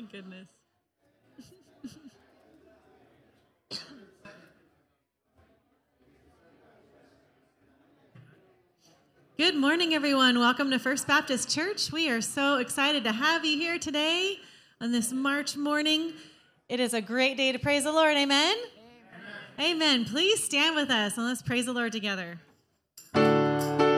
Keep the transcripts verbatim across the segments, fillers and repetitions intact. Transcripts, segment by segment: my goodness. Good morning, everyone. Welcome to First Baptist Church. We are so excited to have you here today on this March morning. It is a great day to praise the Lord. Amen? Amen. Amen. Please stand with us and let's praise the Lord together. Thank you.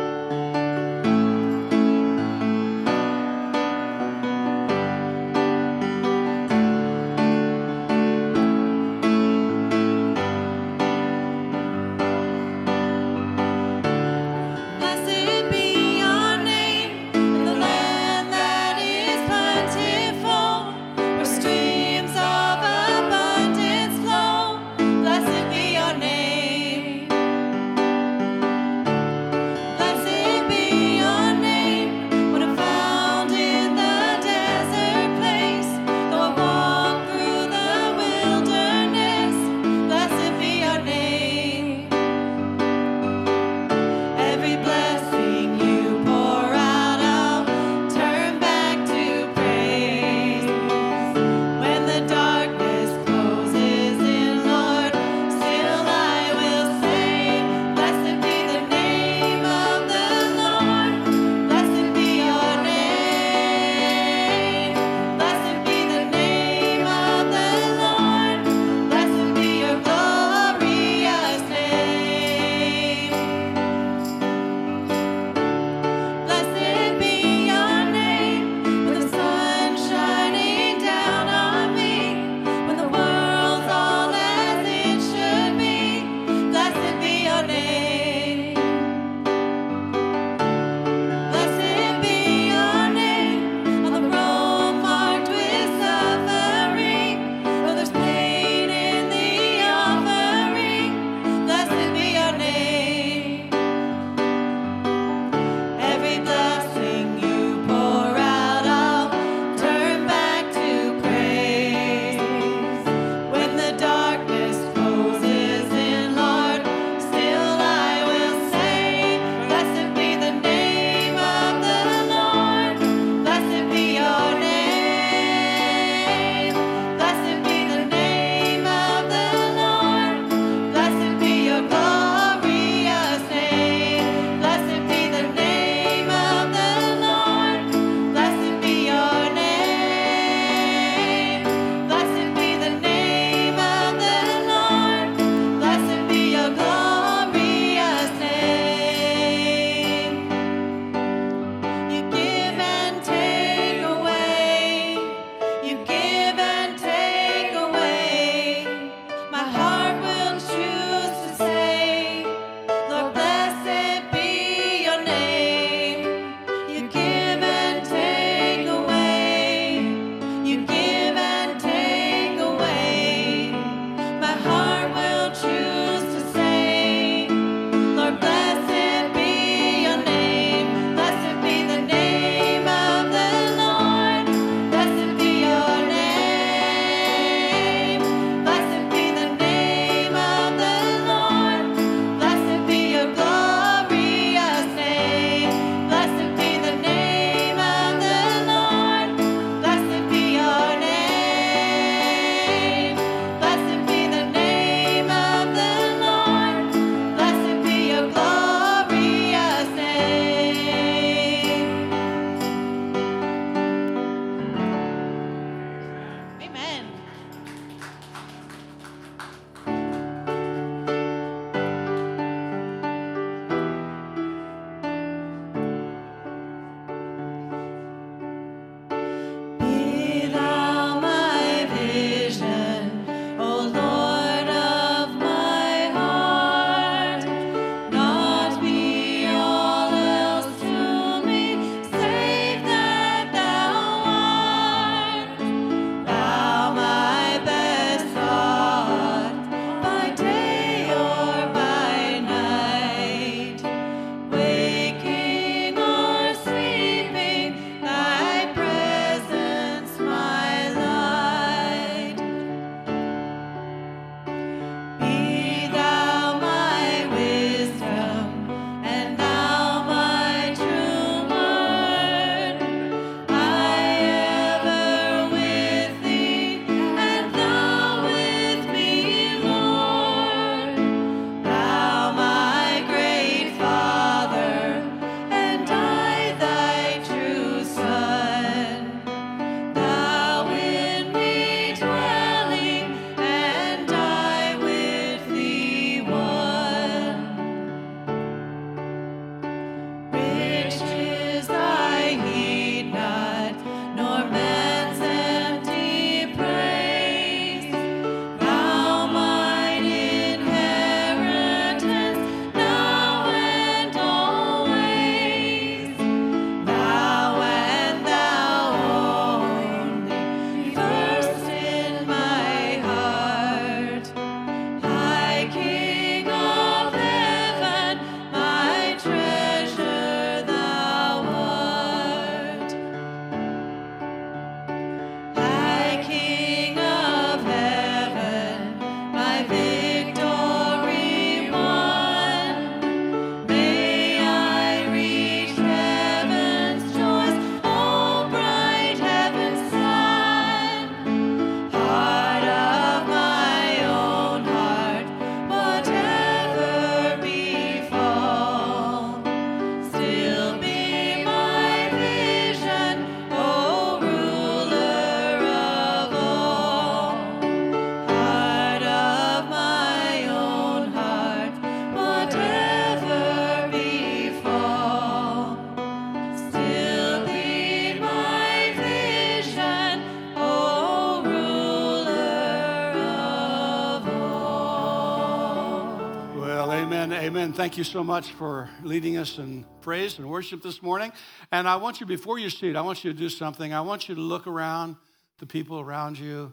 Amen, amen. Thank you so much for leading us in praise and worship this morning. And I want you, before you sit, I want you to do something. I want you to look around the people around you.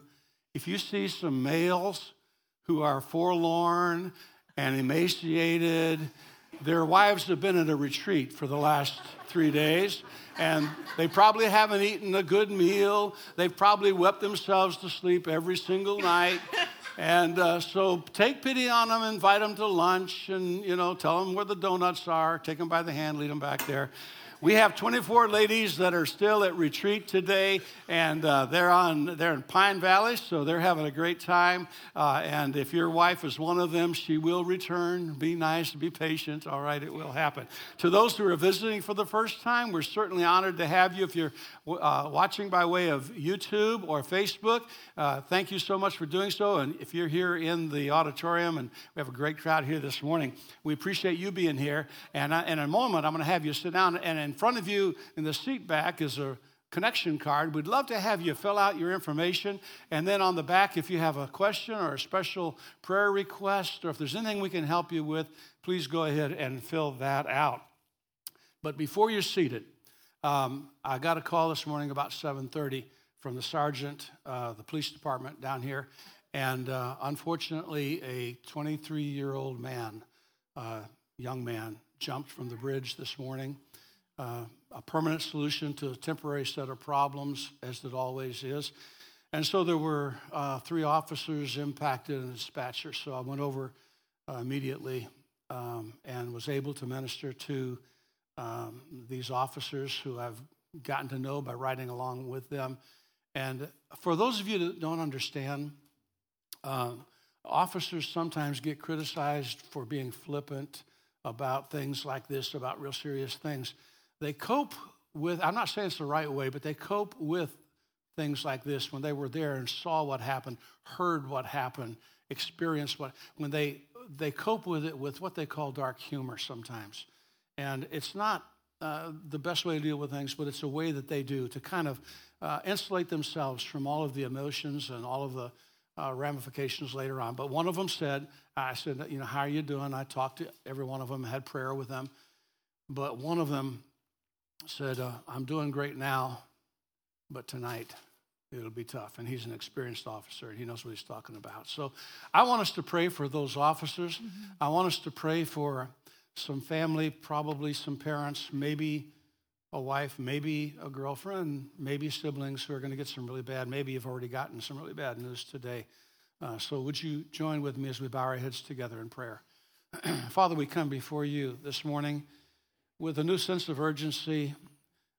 If you see some males who are forlorn and emaciated, their wives have been at a retreat for the last three days, and they probably haven't eaten a good meal. They've probably wept themselves to sleep every single night. And uh, so take pity on them, invite them to lunch, and, you know, tell them where the donuts are, take them by the hand, lead them back there. We have twenty-four ladies that are still at retreat today, and uh, they're on they're in Pine Valley, so they're having a great time. Uh, and if your wife is one of them, she will return. Be nice, be patient. All right, it will happen. To those who are visiting for the first time, we're certainly honored to have you. If you're uh, watching by way of YouTube or Facebook, uh, thank you so much for doing so. And if If you're here in the auditorium, and we have a great crowd here this morning, we appreciate you being here. And I, in a moment, I'm going to have you sit down. And in front of you in the seat back is a connection card. We'd love to have you fill out your information. And then on the back, if you have a question or a special prayer request, or if there's anything we can help you with, please go ahead and fill that out. But before you're seated, um, I got a call this morning about seven thirty from the sergeant, uh, the police department down here. And uh, unfortunately, a twenty-three-year-old man, uh, young man, jumped from the bridge this morning. Uh, a permanent solution to a temporary set of problems, as it always is. And so there were uh, three officers impacted and a dispatcher. So I went over uh, immediately um, and was able to minister to um, these officers who I've gotten to know by riding along with them. And for those of you that don't understand, Uh, officers sometimes get criticized for being flippant about things like this, about real serious things. They cope with, I'm not saying it's the right way, but they cope with things like this when they were there and saw what happened, heard what happened, experienced what, when they, they cope with it with what they call dark humor sometimes. And it's not uh, the best way to deal with things, but it's a way that they do to kind of uh, insulate themselves from all of the emotions and all of the Uh, ramifications later on. But one of them said, I said, you know, how are you doing? I talked to every one of them, had prayer with them. But one of them said, uh, I'm doing great now, but tonight it'll be tough. And he's an experienced officer, and he knows what he's talking about. So I want us to pray for those officers. Mm-hmm. I want us to pray for some family, probably some parents, maybe a wife, maybe a girlfriend, maybe siblings who are going to get some really bad, maybe you've already gotten some really bad news today. Uh, so would you join with me as we bow our heads together in prayer? Father, we come before you this morning with a new sense of urgency,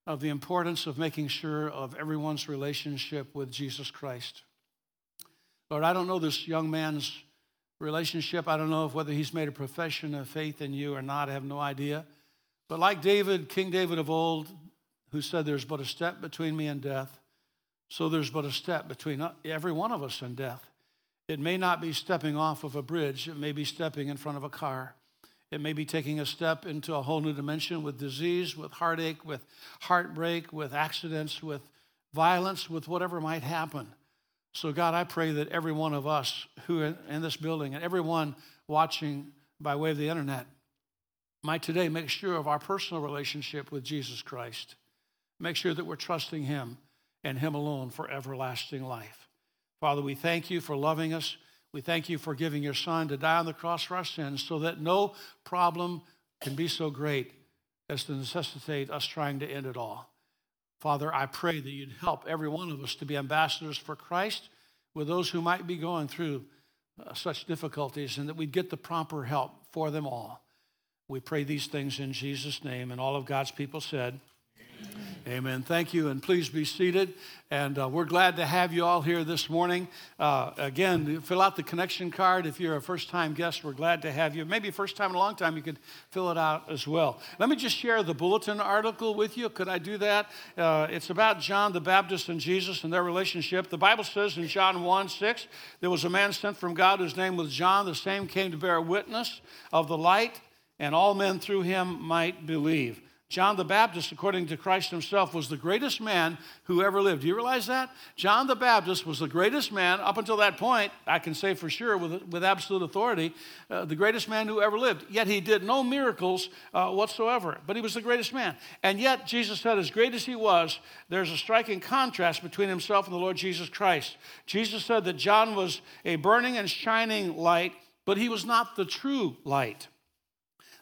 of the importance of making sure of everyone's relationship with Jesus Christ. Lord, I don't know this young man's relationship. I don't know if whether he's made a profession of faith in you or not. I have no idea. But like David, King David of old, who said, there's but a step between me and death, so there's but a step between every one of us and death. It may not be stepping off of a bridge. It may be stepping in front of a car. It may be taking a step into a whole new dimension with disease, with heartache, with heartbreak, with accidents, with violence, with whatever might happen. So God, I pray that every one of us who are in this building and everyone watching by way of the internet might today make sure of our personal relationship with Jesus Christ. Make sure that we're trusting him and him alone for everlasting life. Father, we thank you for loving us. We thank you for giving your son to die on the cross for our sins so that no problem can be so great as to necessitate us trying to end it all. Father, I pray that you'd help every one of us to be ambassadors for Christ with those who might be going through uh, such difficulties, and that we'd get the proper help for them all. We pray these things in Jesus' name, and all of God's people said, amen. Amen. Thank you, and please be seated. And uh, we're glad to have you all here this morning. Uh, again, fill out the connection card. If you're a first-time guest, we're glad to have you. Maybe first time in a long time, you could fill it out as well. Let me just share the bulletin article with you. Could I do that? Uh, it's about John the Baptist and Jesus and their relationship. The Bible says in John one six, there was a man sent from God whose name was John. The same came to bear witness of the light, and all men through him might believe. John the Baptist, according to Christ himself, was the greatest man who ever lived. Do you realize that? John the Baptist was the greatest man up until that point, I can say for sure with, with absolute authority, uh, the greatest man who ever lived. Yet he did no miracles uh, whatsoever, but he was the greatest man. And yet Jesus said, as great as he was, there's a striking contrast between himself and the Lord Jesus Christ. Jesus said that John was a burning and shining light, but he was not the true light.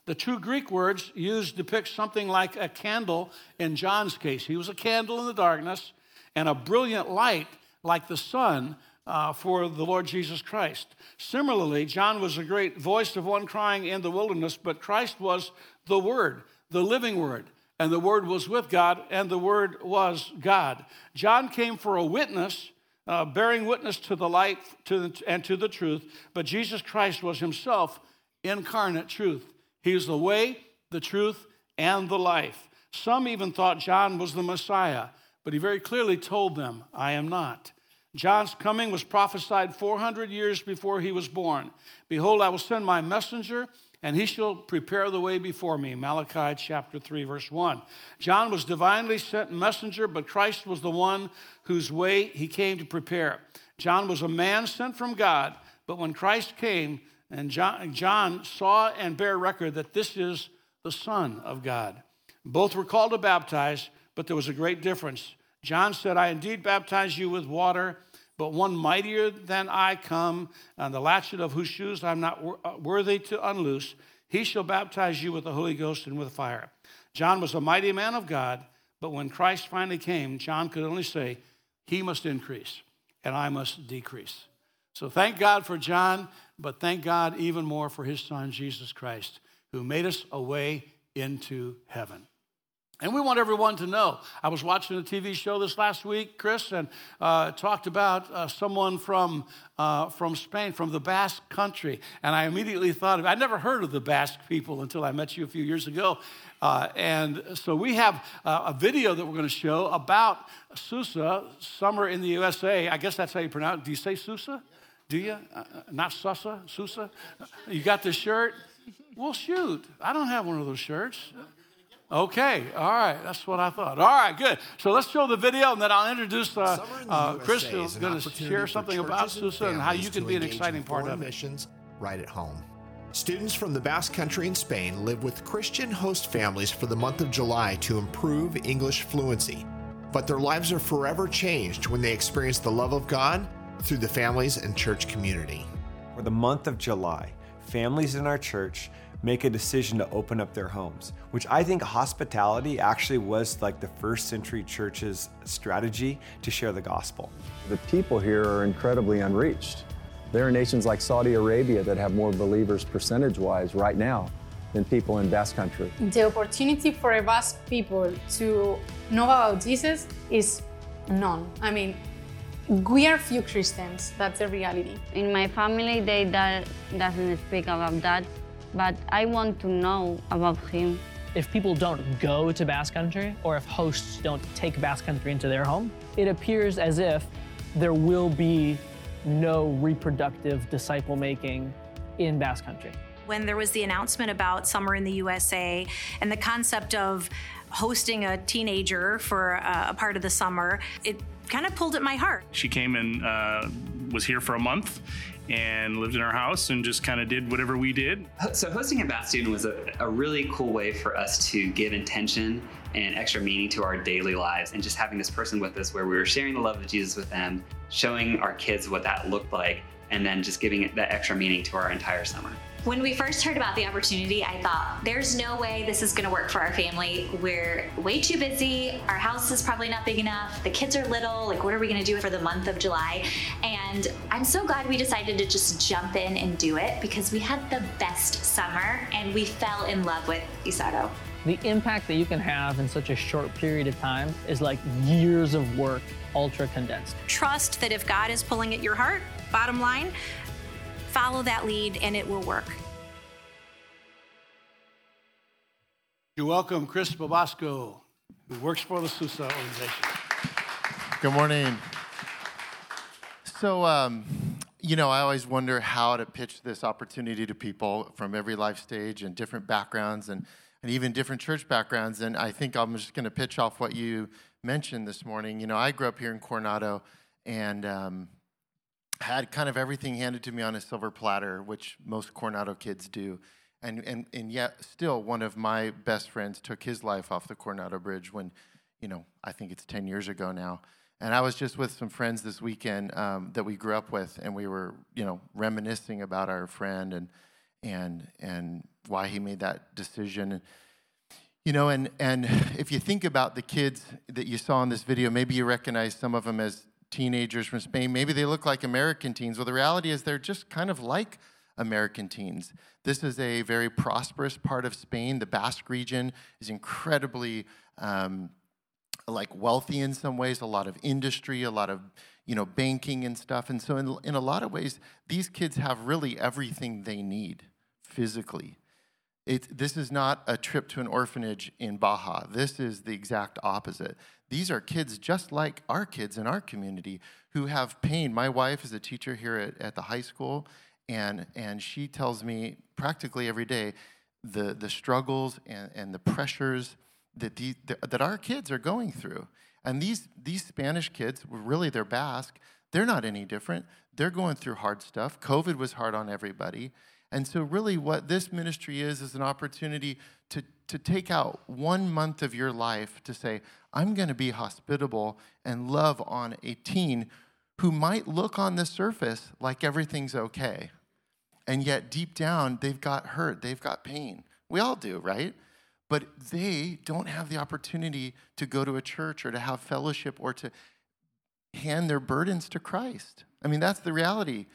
The two Greek words used depict something like a candle in John's case. He was a candle in the darkness and a brilliant light like the sun uh, for the Lord Jesus Christ. Similarly, John was a great voice of one crying in the wilderness, but Christ was the Word, the living Word. And the Word was with God, and the Word was God. John came for a witness, uh, bearing witness to the light to the, and to the truth, but Jesus Christ was himself incarnate truth. He is the way, the truth, and the life. Some even thought John was the Messiah, but he very clearly told them, I am not. John's coming was prophesied four hundred years before he was born. Behold, I will send my messenger, and he shall prepare the way before me. Malachi chapter three, verse one. John was divinely sent messenger, but Christ was the one whose way he came to prepare. John was a man sent from God, but when Christ came, And John, John saw and bare record that this is the Son of God. Both were called to baptize, but there was a great difference. John said, I indeed baptize you with water, but one mightier than I come, and the latchet of whose shoes I'm not wor- worthy to unloose. He shall baptize you with the Holy Ghost and with fire. John was a mighty man of God, but when Christ finally came, John could only say, he must increase, and I must decrease. So thank God for John, but thank God even more for his son, Jesus Christ, who made us a way into heaven. And we want everyone to know. I was watching a T V show this last week, Chris, and uh, talked about uh, someone from uh, from Spain, from the Basque Country. And I immediately thought of, I never heard of the Basque people until I met you a few years ago. Uh, and so we have uh, a video that we're going to show about Susa, Summer in the U S A. I guess that's how you pronounce it. Do you say Susa? Do you? Uh, not Susa, Susa? You got this shirt? Well, shoot. I don't have one of those shirts. Okay. All right. That's what I thought. All right. Good. So let's show the video, and then I'll introduce uh, uh, Chris, who's going to share something about Susa and how you can be an exciting part of missions right at home. Students from the Basque Country in Spain live with Christian host families for the month of July to improve English fluency. But their lives are forever changed when they experience the love of God through the families and church community. For the month of July, families in our church make a decision to open up their homes, which I think hospitality actually was like the first century church's strategy to share the gospel. The people here are incredibly unreached. There are nations like Saudi Arabia that have more believers percentage-wise right now than people in Basque Country. The opportunity for a Basque people to know about Jesus is none. I mean, we are few Christians, that's the reality. In my family, they that doesn't speak about that, but I want to know about him. If people don't go to Basque Country, or if hosts don't take Basque Country into their home, it appears as if there will be no reproductive disciple-making in Basque Country. When there was the announcement about Summer in the U S A and the concept of hosting a teenager for a part of the summer, it kind of pulled at my heart. She came and uh, was here for a month and lived in our house and just kind of did whatever we did. So hosting a Basque student was a, a really cool way for us to give intention and extra meaning to our daily lives, and just having this person with us where we were sharing the love of Jesus with them, showing our kids what that looked like, and then just giving it that extra meaning to our entire summer. When we first heard about the opportunity, I thought, there's no way this is gonna work for our family. We're way too busy. Our house is probably not big enough. The kids are little. Like, what are we gonna do for the month of July? And I'm so glad we decided to just jump in and do it, because we had the best summer and we fell in love with Isidro. The impact that you can have in such a short period of time is like years of work, ultra condensed. Trust that if God is pulling at your heart, bottom line, follow that lead, and it will work. You welcome Chris Bobosco, who works for the Susa organization. Good morning. So, um, you know, I always wonder how to pitch this opportunity to people from every life stage and different backgrounds. And and even different church backgrounds. And I think I'm just going to pitch off what you mentioned this morning. You know, I grew up here in Coronado and um, had kind of everything handed to me on a silver platter, which most Coronado kids do. And, and and yet still one of my best friends took his life off the Coronado Bridge when, you know, I think it's ten years ago now. And I was just with some friends this weekend um, that we grew up with, and we were, you know, reminiscing about our friend and and and why he made that decision. And, you know, and, and if you think about the kids that you saw in this video, maybe you recognize some of them as teenagers from Spain. Maybe they look like American teens. Well, the reality is they're just kind of like American teens. This is a very prosperous part of Spain. The Basque region is incredibly um, like wealthy in some ways, a lot of industry, a lot of, you know, banking and stuff. And so in, in a lot of ways, these kids have really everything they need physically. It's, this is not a trip to an orphanage in Baja. This is the exact opposite. These are kids just like our kids in our community who have pain. My wife is a teacher here at, at the high school, And and she tells me practically every day the the struggles and, and the pressures that the, the that our kids are going through. And these these Spanish kids, really they're Basque, they're not any different. They're going through hard stuff. COVID was hard on everybody. And so really what this ministry is is an opportunity to, to take out one month of your life to say, I'm going to be hospitable and love on a teen who might look on the surface like everything's okay. And yet deep down, they've got hurt, they've got pain. We all do, right? But they don't have the opportunity to go to a church or to have fellowship or to hand their burdens to Christ. I mean, that's the reality.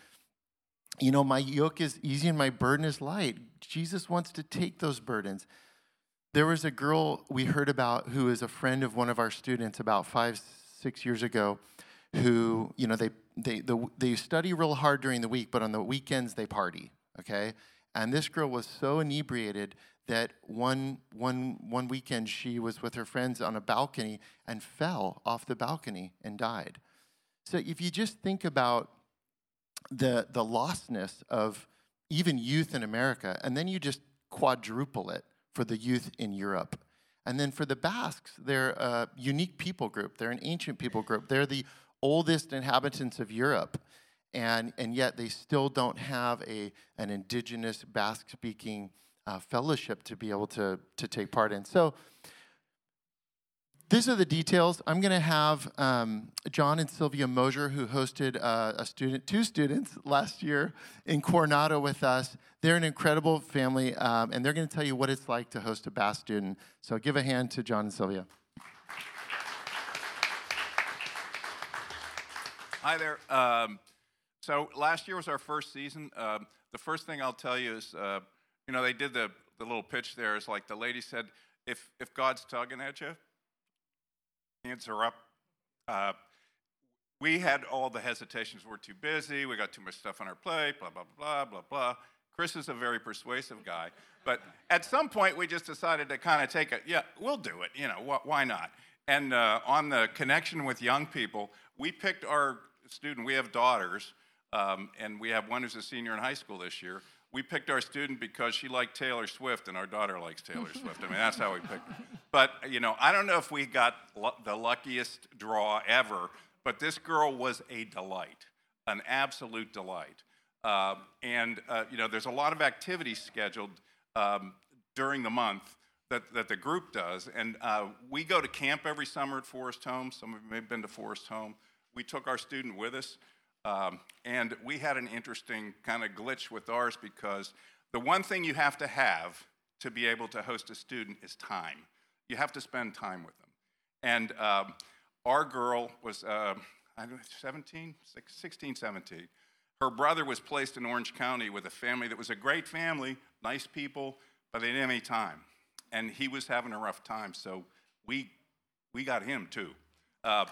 You know, my yoke is easy and my burden is light. Jesus wants to take those burdens. There was a girl we heard about who is a friend of one of our students about five, six years ago, who, you know, they they the, they study real hard during the week, but on the weekends they party, okay? And this girl was so inebriated that one one one weekend she was with her friends on a balcony and fell off the balcony and died. So if you just think about the the lostness of even youth in America, and then you just quadruple it for the youth in Europe. And then for the Basques, they're a unique people group. They're an ancient people group. They're the oldest inhabitants of Europe, and and yet they still don't have a an indigenous Basque-speaking uh, fellowship to be able to to take part in. So these are the details. I'm going to have um, John and Sylvia Moser, who hosted uh, a student, two students last year in Coronado with us. They're an incredible family, um, and they're going to tell you what it's like to host a Basque student. So give a hand to John and Sylvia. Hi there. Um, so last year was our first season. Um, the first thing I'll tell you is, uh, you know, they did the, the little pitch there. It's like the lady said, if if God's tugging at you, hands are up. Uh, we had all the hesitations. We're too busy. We got too much stuff on our plate, blah, blah, blah, blah, blah. Chris is a very persuasive guy. But at some point, we just decided to kind of take a, yeah, we'll do it. You know, wh- why not? And uh, on the connection with young people, we picked our student. We have daughters, um, and we have one who's a senior in high school this year. We picked our student because she liked Taylor Swift, and our daughter likes Taylor Swift. I mean, that's how we picked her. But, you know, I don't know if we got l- the luckiest draw ever, but this girl was a delight, an absolute delight. Uh, and, uh, you know, there's a lot of activities scheduled um, during the month that, that the group does. And uh, we go to camp every summer at Forest Home. Some of you may have been to Forest Home. We took our student with us, um, and we had an interesting kind of glitch with ours because the one thing you have to have to be able to host a student is time. You have to spend time with them. And um, our girl was, uh, I don't know, seventeen, sixteen, seventeen. Her brother was placed in Orange County with a family that was a great family, nice people, but they didn't have any time. And he was having a rough time, so we we got him too. Uh,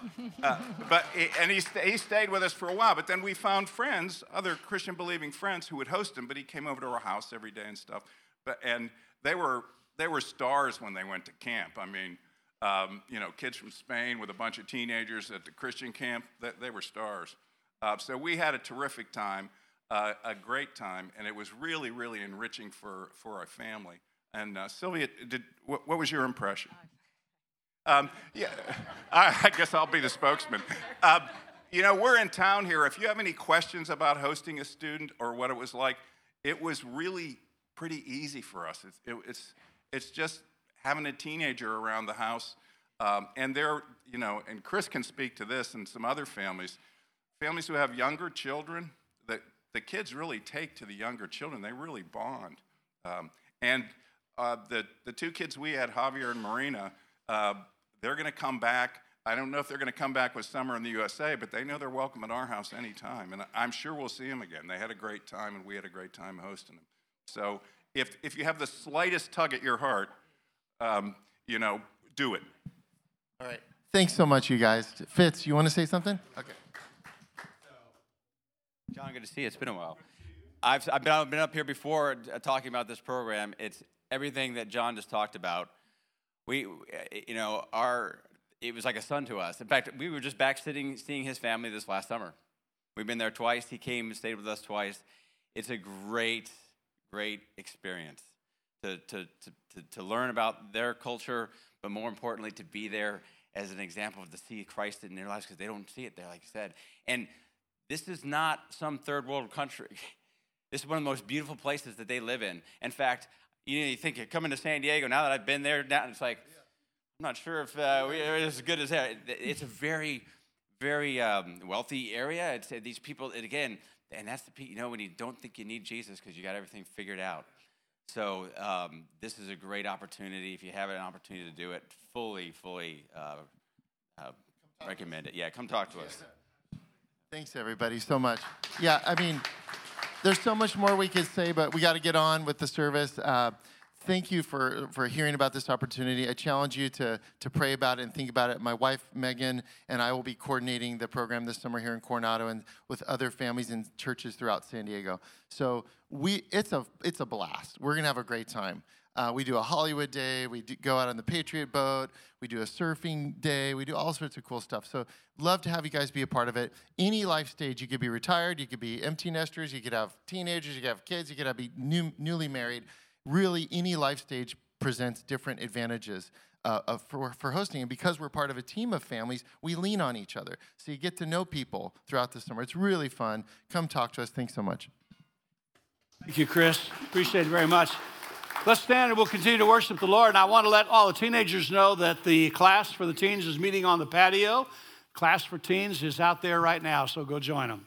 uh, but and he st- he stayed with us for a while. But then we found friends, other Christian-believing friends, who would host him. But he came over to our house every day and stuff. But and they were they were stars when they went to camp. I mean, um, you know, kids from Spain with a bunch of teenagers at the Christian camp. They, they were stars. Uh, so we had a terrific time, uh, a great time, and it was really, really enriching for for our family. And uh, Sylvia, did what, what was your impression? Um, yeah, I guess I'll be the spokesman. Um, you know, we're in town here. If you have any questions about hosting a student or what it was like, it was really pretty easy for us. It's it, it's it's just having a teenager around the house, um, and there, you know, and Chris can speak to this and some other families, families who have younger children. That the kids really take to the younger children. They really bond, um, and uh, the the two kids we had, Javier and Marina. Uh, they're going to come back. I don't know if they're going to come back with Summer in the U S A, but they know they're welcome at our house anytime, and I'm sure we'll see them again. They had a great time, and we had a great time hosting them. So if if you have the slightest tug at your heart, um, you know, do it. All right. Thanks so much, you guys. Fitz, you want to say something? Okay. John, good to see you. It's been a while. I've, I've, been, I've been up here before talking about this program. It's everything that John just talked about. We, you know, our it was like a son to us. In fact, we were just back sitting, seeing his family this last summer. We've been there twice. He came and stayed with us twice. It's a great, great experience to to to to, to learn about their culture, but more importantly, to be there as an example of to see Christ in their lives because they don't see it there, like you said. And this is not some third world country. This is one of the most beautiful places that they live in. In fact. You know, you think you're coming to San Diego. Now that I've been there, now it's like I'm not sure if uh, we're as good as that. It's a very, very um, wealthy area. It's uh, these people, and again, and that's the you know when you don't think you need Jesus because you got everything figured out. So um, this is a great opportunity if you have an opportunity to do it. Fully, fully uh, uh, recommend it. Yeah, come talk to us. Thanks everybody so much. Yeah, I mean. There's so much more we could say, but we got to get on with the service. Uh, thank you for, for hearing about this opportunity. I challenge you to to pray about it and think about it. My wife, Megan, and I will be coordinating the program this summer here in Coronado and with other families and churches throughout San Diego. So we it's a it's a blast. We're going to have a great time. Uh, we do a Hollywood day. We do go out on the Patriot boat. We do a surfing day. We do all sorts of cool stuff. So love to have you guys be a part of it. Any life stage, you could be retired. You could be empty nesters. You could have teenagers. You could have kids. You could have be new, newly married. Really, any life stage presents different advantages uh, of, for, for hosting. And because we're part of a team of families, we lean on each other. So you get to know people throughout the summer. It's really fun. Come talk to us. Thanks so much. Thank you, Chris. Appreciate it very much. Let's stand and we'll continue to worship the Lord. And I want to let all the teenagers know that the class for the teens is meeting on the patio. Class for teens is out there right now, so go join them.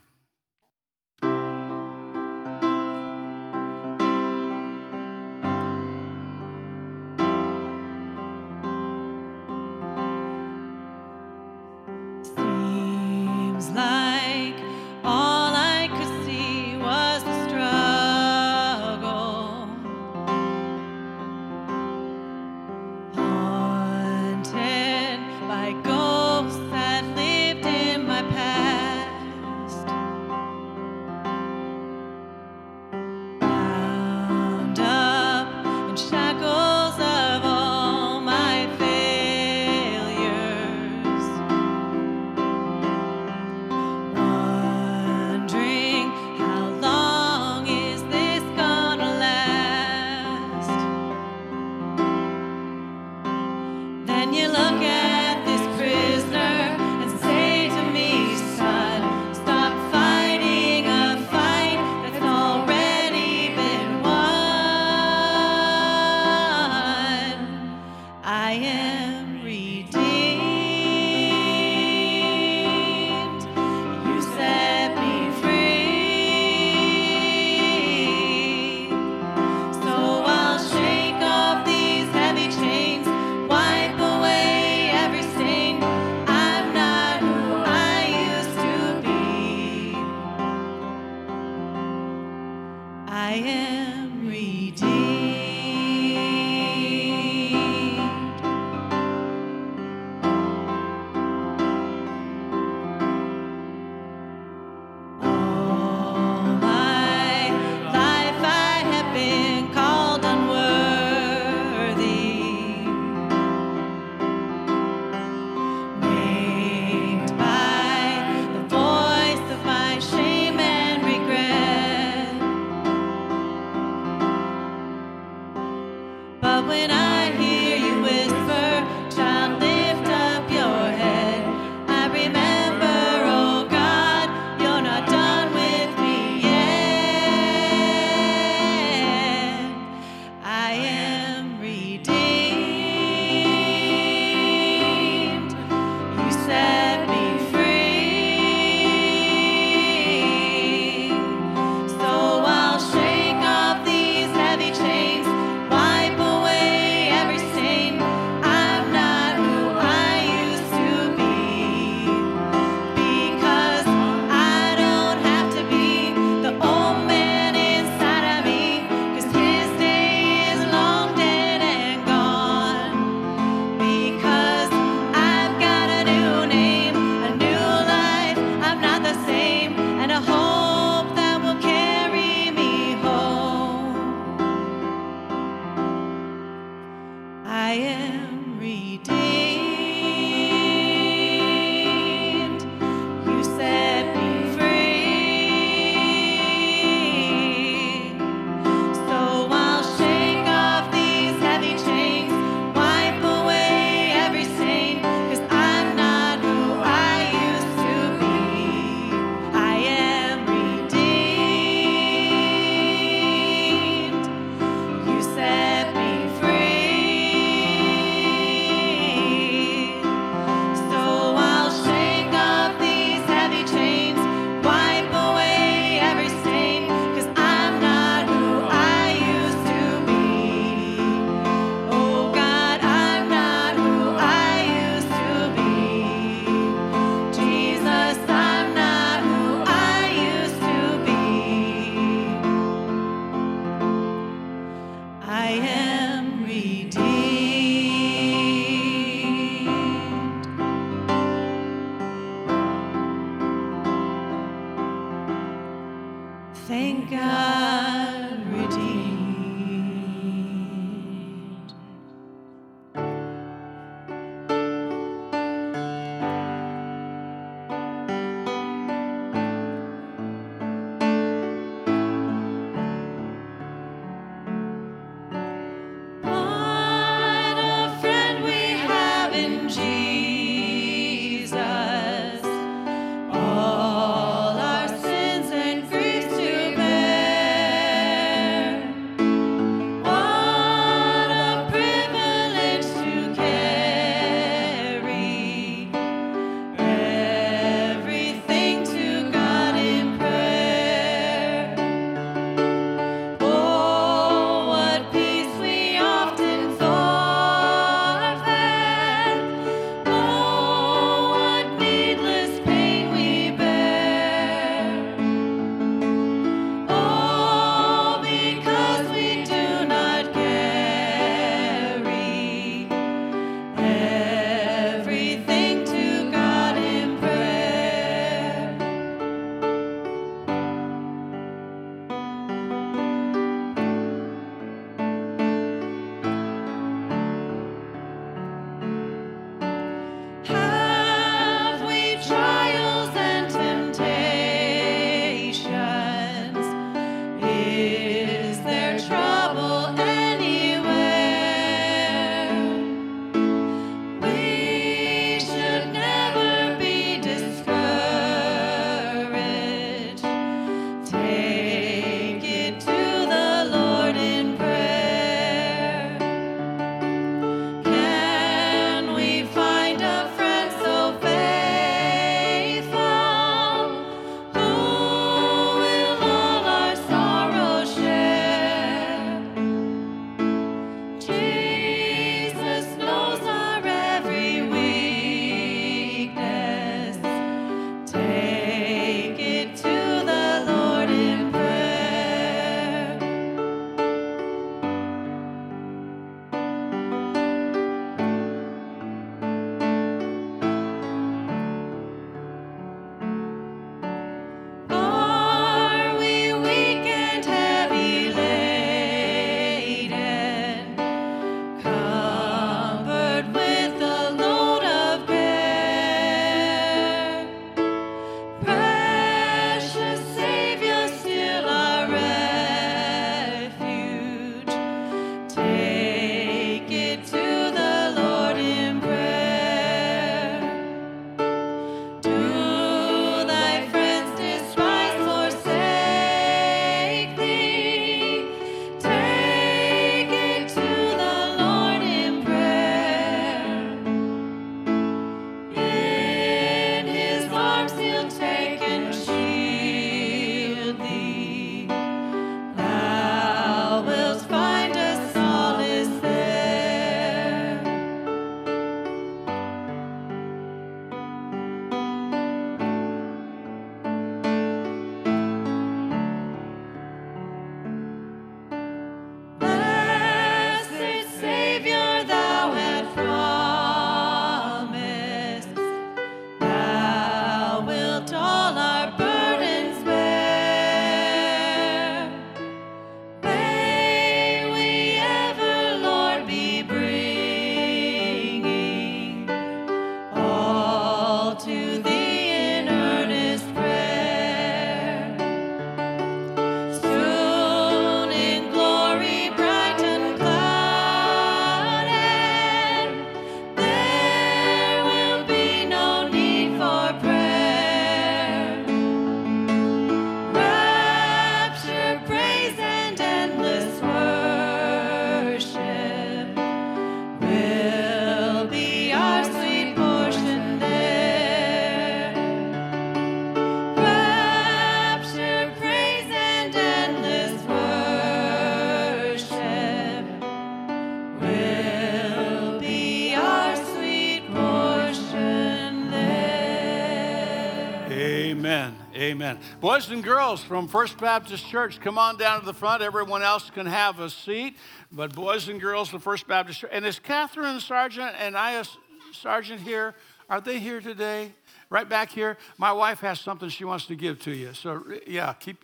Amen. Boys and girls from First Baptist Church, come on down to the front. Everyone else can have a seat. But boys and girls from First Baptist Church. And is Catherine Sargent and I, Sargent, here? Are they here today? Right back here. My wife has something she wants to give to you. So, yeah, keep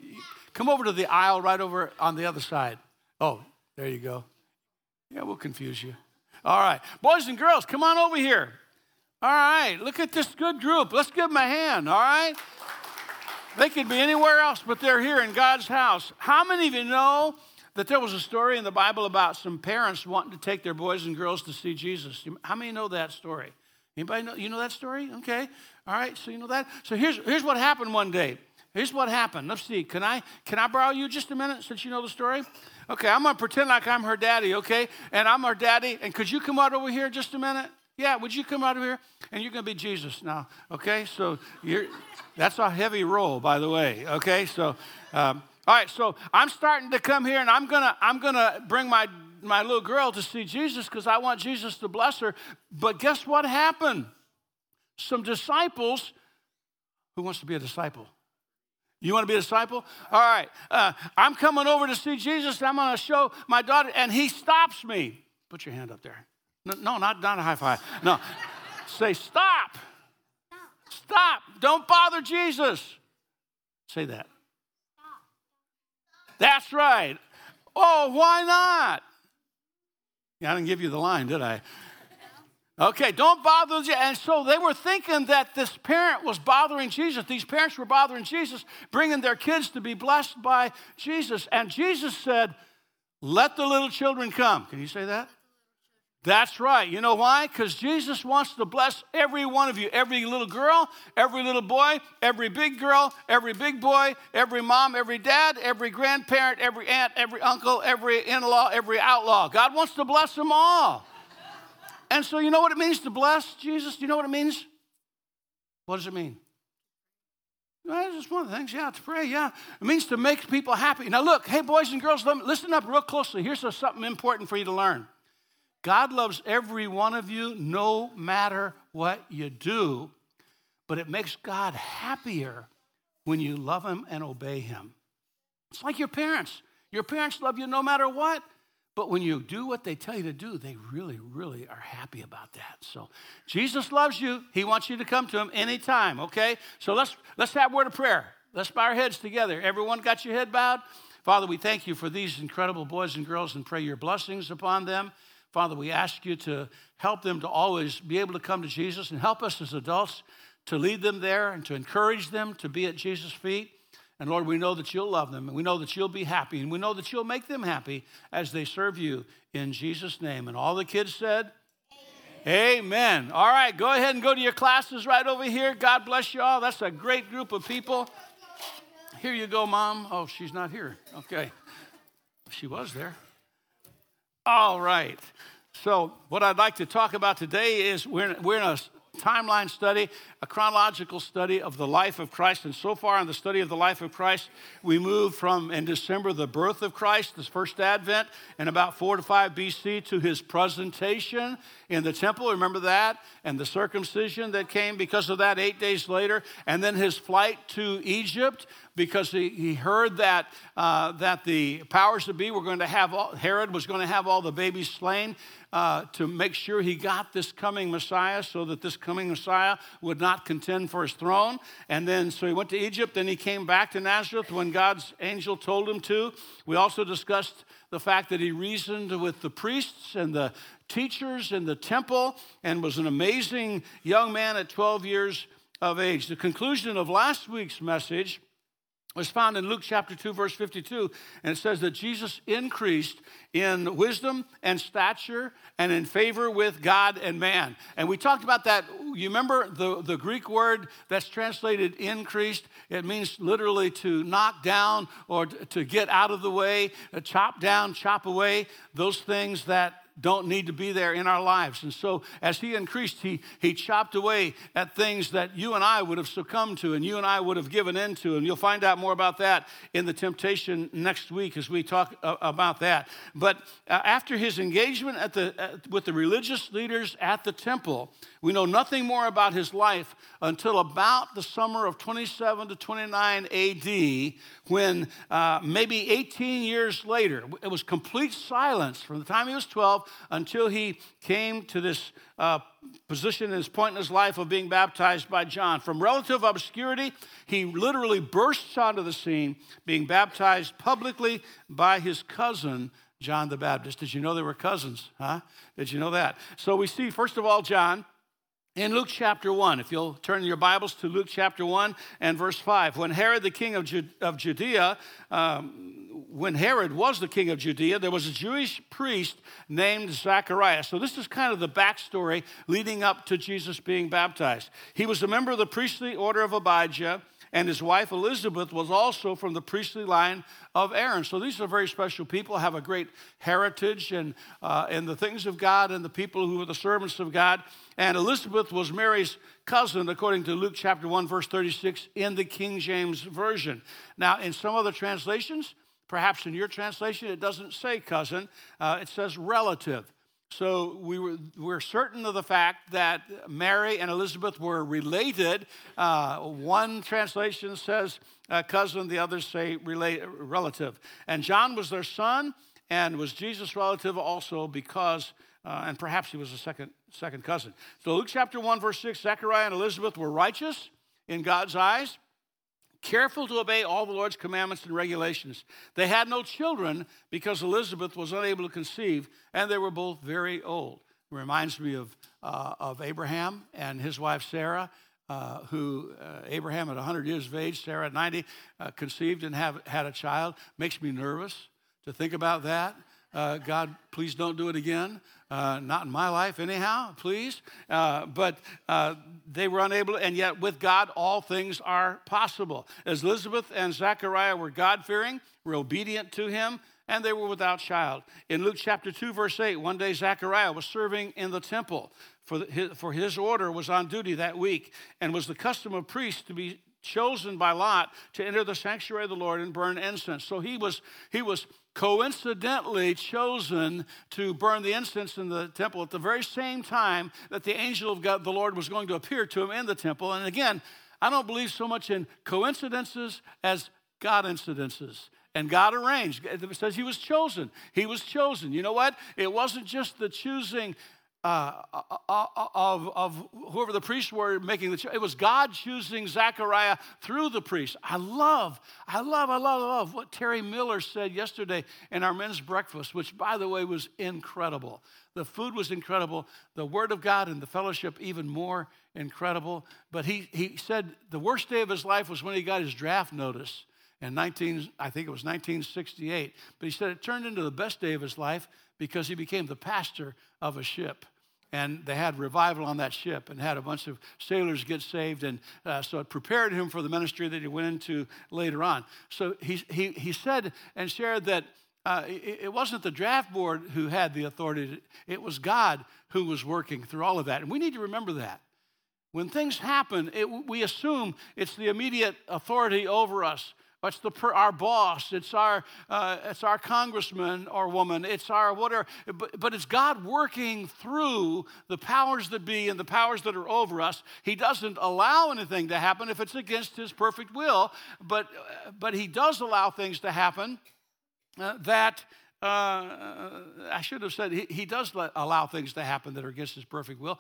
come over to the aisle right over on the other side. Oh, there you go. Yeah, we'll confuse you. All right. Boys and girls, come on over here. All right, look at this good group. Let's give them a hand, all right? They could be anywhere else, but they're here in God's house. How many of you know that there was a story in the Bible about some parents wanting to take their boys and girls to see Jesus? How many know that story? Anybody know? You know that story? Okay, all right, so you know that? So here's here's what happened one day. Here's what happened. Let's see. Can I can I borrow you just a minute since you know the story? Okay, I'm going to pretend like I'm her daddy, okay? And I'm her daddy. And could you come out over here just a minute? Yeah, would you come out of here? And you're going to be Jesus now, okay? So you're, that's a heavy role, by the way, okay? So, um, all right, so I'm starting to come here, and I'm going to I'm gonna bring my, my little girl to see Jesus because I want Jesus to bless her. But guess what happened? Some disciples. Who wants to be a disciple? You want to be a disciple? All right, uh, I'm coming over to see Jesus, and I'm going to show my daughter, and he stops me. Put your hand up there. No, no, not, not a high five. No. Say, stop. Stop. Don't bother Jesus. Say that. That's right. Oh, why not? Yeah, I didn't give you the line, did I? Okay, don't bother Jesus. And so they were thinking that this parent was bothering Jesus. These parents were bothering Jesus, bringing their kids to be blessed by Jesus. And Jesus said, let the little children come. Can you say that? That's right. You know why? Because Jesus wants to bless every one of you, every little girl, every little boy, every big girl, every big boy, every mom, every dad, every grandparent, every aunt, every uncle, every in-law, every outlaw. God wants to bless them all. And so you know what it means to bless Jesus? Do you know what it means? What does it mean? Well, that's one of the things, yeah, to pray, yeah. It means to make people happy. Now look, hey, boys and girls, listen up real closely. Here's something important for you to learn. God loves every one of you no matter what you do, but it makes God happier when you love him and obey him. It's like your parents. Your parents love you no matter what, but when you do what they tell you to do, they really, really are happy about that. So Jesus loves you. He wants you to come to him anytime, okay? So let's let's have a word of prayer. Let's bow our heads together. Everyone got your head bowed? Father, we thank you for these incredible boys and girls and pray your blessings upon them. Father, we ask you to help them to always be able to come to Jesus and help us as adults to lead them there and to encourage them to be at Jesus' feet. And Lord, we know that you'll love them and we know that you'll be happy and we know that you'll make them happy as they serve you in Jesus' name. And all the kids said, amen. Amen. All right, go ahead and go to your classes right over here. God bless you all. That's a great group of people. Here you go, Mom. Oh, she's not here. Okay. She was there. All right, so what I'd like to talk about today is we're, we're in a timeline study, a chronological study of the life of Christ. And so far in the study of the life of Christ, we moved from, in December, the birth of Christ, this first advent, and about four to five B C to his presentation in the temple, remember that? And the circumcision that came because of that eight days later, and then his flight to Egypt, because he, he heard that uh, that the powers that be were going to have, all, Herod was going to have all the babies slain uh, to make sure he got this coming Messiah so that this coming Messiah would not contend for his throne. And then, so he went to Egypt, then he came back to Nazareth when God's angel told him to. We also discussed the fact that he reasoned with the priests and the teachers in the temple and was an amazing young man at twelve years of age. The conclusion of last week's message was found in Luke chapter two, verse fifty-two, and it says that Jesus increased in wisdom and stature and in favor with God and man. And we talked about that. You remember the, the Greek word that's translated increased? It means literally to knock down or to get out of the way, chop down, chop away, those things that don't need to be there in our lives. And so as he increased, he he chopped away at things that you and I would have succumbed to and you and I would have given into. And you'll find out more about that in the temptation next week as we talk about that. But after his engagement at the at, with the religious leaders at the temple, we know nothing more about his life until about the summer of twenty-seven to twenty-nine A D, when uh, maybe eighteen years later, it was complete silence from the time he was twelve until he came to this uh, position in his point in his life of being baptized by John. From relative obscurity, he literally bursts onto the scene, being baptized publicly by his cousin, John the Baptist. Did you know they were cousins, huh? Did you know that? So we see, first of all, John in Luke chapter one. If you'll turn your Bibles to Luke chapter one and verse five. When Herod the king of Judea, um, when Herod was the king of Judea, there was a Jewish priest named Zechariah. So this is kind of the backstory leading up to Jesus being baptized. He was a member of the priestly order of Abijah, and his wife Elizabeth was also from the priestly line of Aaron. So these are very special people, have a great heritage and uh, in the things of God and the people who were the servants of God. And Elizabeth was Mary's cousin, according to Luke chapter one, verse thirty-six, in the King James Version. Now, in some other translations, perhaps in your translation, it doesn't say cousin, uh, it says relative. So we were, we're certain of the fact that Mary and Elizabeth were related. Uh, one translation says uh, cousin, the others say relate, relative. And John was their son and was Jesus' relative also because, uh, and perhaps he was a second second cousin. So Luke chapter one, verse six, Zechariah and Elizabeth were righteous in God's eyes, careful to obey all the Lord's commandments and regulations. They had no children because Elizabeth was unable to conceive, and they were both very old. It reminds me of uh, of Abraham and his wife Sarah, uh, who uh, Abraham at one hundred years of age, Sarah at ninety, uh, conceived and have, had a child. Makes me nervous to think about that. Uh, God, please don't do it again. Uh, not in my life anyhow, please. Uh, but uh, they were unable, and yet with God, all things are possible. As Elizabeth and Zechariah were God-fearing, were obedient to him, and they were without child. In Luke chapter two, verse eight, one day Zechariah was serving in the temple, for, the, his, for his order was on duty that week, and was the custom of priests to be chosen by lot to enter the sanctuary of the Lord and burn incense. So he was he was coincidentally chosen to burn the incense in the temple at the very same time that the angel of God, the Lord, was going to appear to him in the temple. And again, I don't believe so much in coincidences as God incidences. And God arranged. It says he was chosen. He was chosen. You know what? It wasn't just the choosing Uh, of, of whoever the priests were making the choice. It was God choosing Zechariah through the priest. I love, I love, I love, I love what Terry Miller said yesterday in our men's breakfast, which, by the way, was incredible. The food was incredible. The word of God and the fellowship even more incredible. But he he said the worst day of his life was when he got his draft notice in nineteen, I think it was nineteen sixty-eight. But he said it turned into the best day of his life because he became the pastor of a ship. And they had revival on that ship and had a bunch of sailors get saved. And uh, so it prepared him for the ministry that he went into later on. So he he he said and shared that uh, it, it wasn't the draft board who had the authority. It was God who was working through all of that. And we need to remember that. When things happen, it, we assume it's the immediate authority over us. It's the our boss. It's our uh, it's our congressman or woman. It's our whatever. But, but it's God working through the powers that be and the powers that are over us. He doesn't allow anything to happen if it's against His perfect will. But but He does allow things to happen. Uh, that uh, I should have said. He, he does let, allow things to happen that are against His perfect will.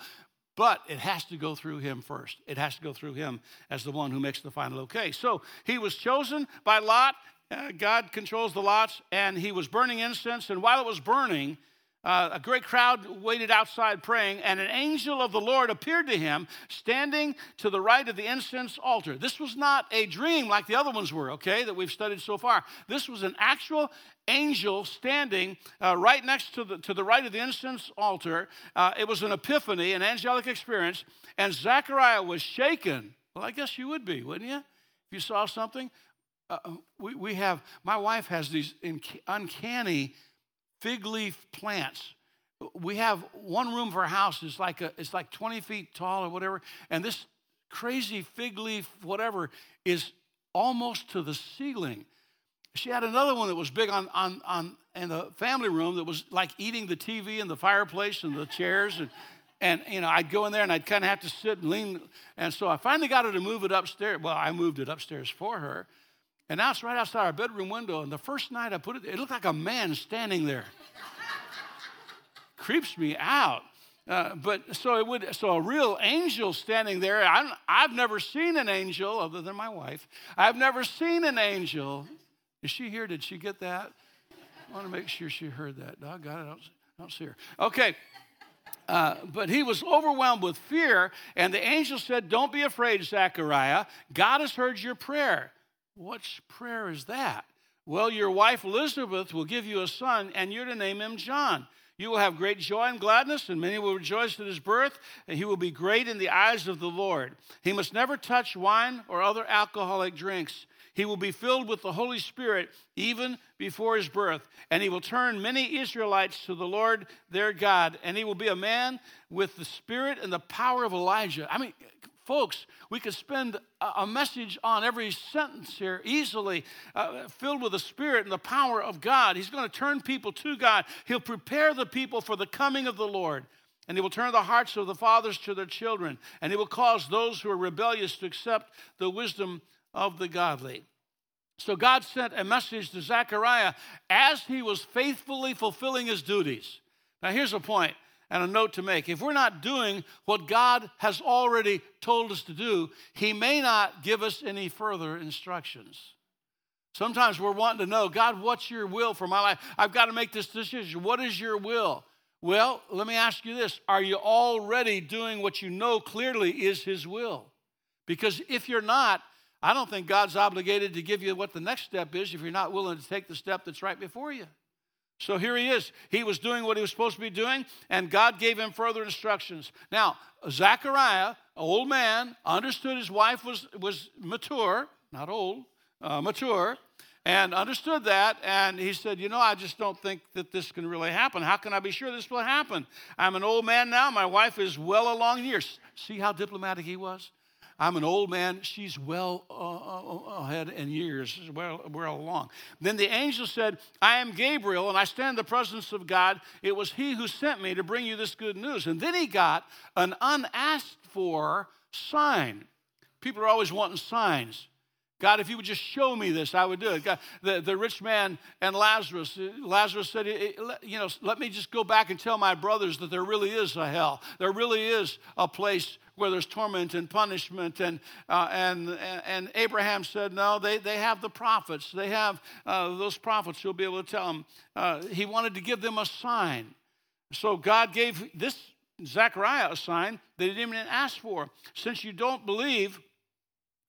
But it has to go through him first. It has to go through him as the one who makes the final okay. So he was chosen by lot. Uh, God controls the lots. And he was burning incense. And while it was burning, uh, a great crowd waited outside praying. And an angel of the Lord appeared to him, standing to the right of the incense altar. This was not a dream like the other ones were, okay, that we've studied so far. This was an actual angel standing uh, right next to the to the right of the incense altar. Uh, it was an epiphany, an angelic experience, and Zechariah was shaken. Well, I guess you would be, wouldn't you? If you saw something, uh, we we have. My wife has these inc- uncanny fig leaf plants we have one room for a house. It's like a, it's like twenty feet tall or whatever. And this crazy fig leaf, whatever, is almost to the ceiling. She had another one that was big on on on in the family room that was like eating the T V and the fireplace and the chairs. And, and you know, I'd go in there and I'd kind of have to sit and lean. And so I finally got her to move it upstairs. Well, I moved it upstairs for her. And now it's right outside our bedroom window. And the first night I put it, it looked like a man standing there. Creeps me out. Uh, but so it would. So a real angel standing there. I'm, I've never seen an angel other than my wife. I've never seen an angel. Is she here? Did she get that? I want to make sure she heard that. Doggone it, I don't, I don't see her. Okay. Uh, but he was overwhelmed with fear, and the angel said, "Don't be afraid, Zechariah. God has heard your prayer." Which prayer is that? "Well, your wife Elizabeth will give you a son, and you're to name him John. You will have great joy and gladness, and many will rejoice at his birth, and he will be great in the eyes of the Lord. He must never touch wine or other alcoholic drinks. He will be filled with the Holy Spirit even before his birth, and he will turn many Israelites to the Lord their God, and he will be a man with the spirit and the power of Elijah." I mean, folks, we could spend a message on every sentence here easily, uh, filled with the Spirit and the power of God. He's going to turn people to God. He'll prepare the people for the coming of the Lord. And he will turn the hearts of the fathers to their children. And he will cause those who are rebellious to accept the wisdom of the godly. So God sent a message to Zechariah as he was faithfully fulfilling his duties. Now here's a point. And a note to make, if we're not doing what God has already told us to do, he may not give us any further instructions. Sometimes we're wanting to know, God, what's your will for my life? I've got to make this decision. What is your will? Well, let me ask you this. Are you already doing what you know clearly is his will? Because if you're not, I don't think God's obligated to give you what the next step is if you're not willing to take the step that's right before you. So here he is. He was doing what he was supposed to be doing, and God gave him further instructions. Now, Zechariah, old man, understood his wife was, was mature, not old, uh, mature, and understood that, and he said, you know, I just don't think that this can really happen. How can I be sure this will happen? I'm an old man now. My wife is well along in years. See how diplomatic he was? I'm an old man. She's well uh, ahead in years. Well, well along. Then the angel said, "I am Gabriel, and I stand in the presence of God. It was he who sent me to bring you this good news." And then he got an unasked for sign. People are always wanting signs. God, if you would just show me this, I would do it. God, the, the rich man and Lazarus, Lazarus said, you know, let me just go back and tell my brothers that there really is a hell. There really is a place where there's torment and punishment. And uh, and and Abraham said, no, they, they have the prophets. They have uh, those prophets who'll be able to tell them. Uh, he wanted to give them a sign. So God gave this Zechariah a sign they didn't even ask for. Since you don't believe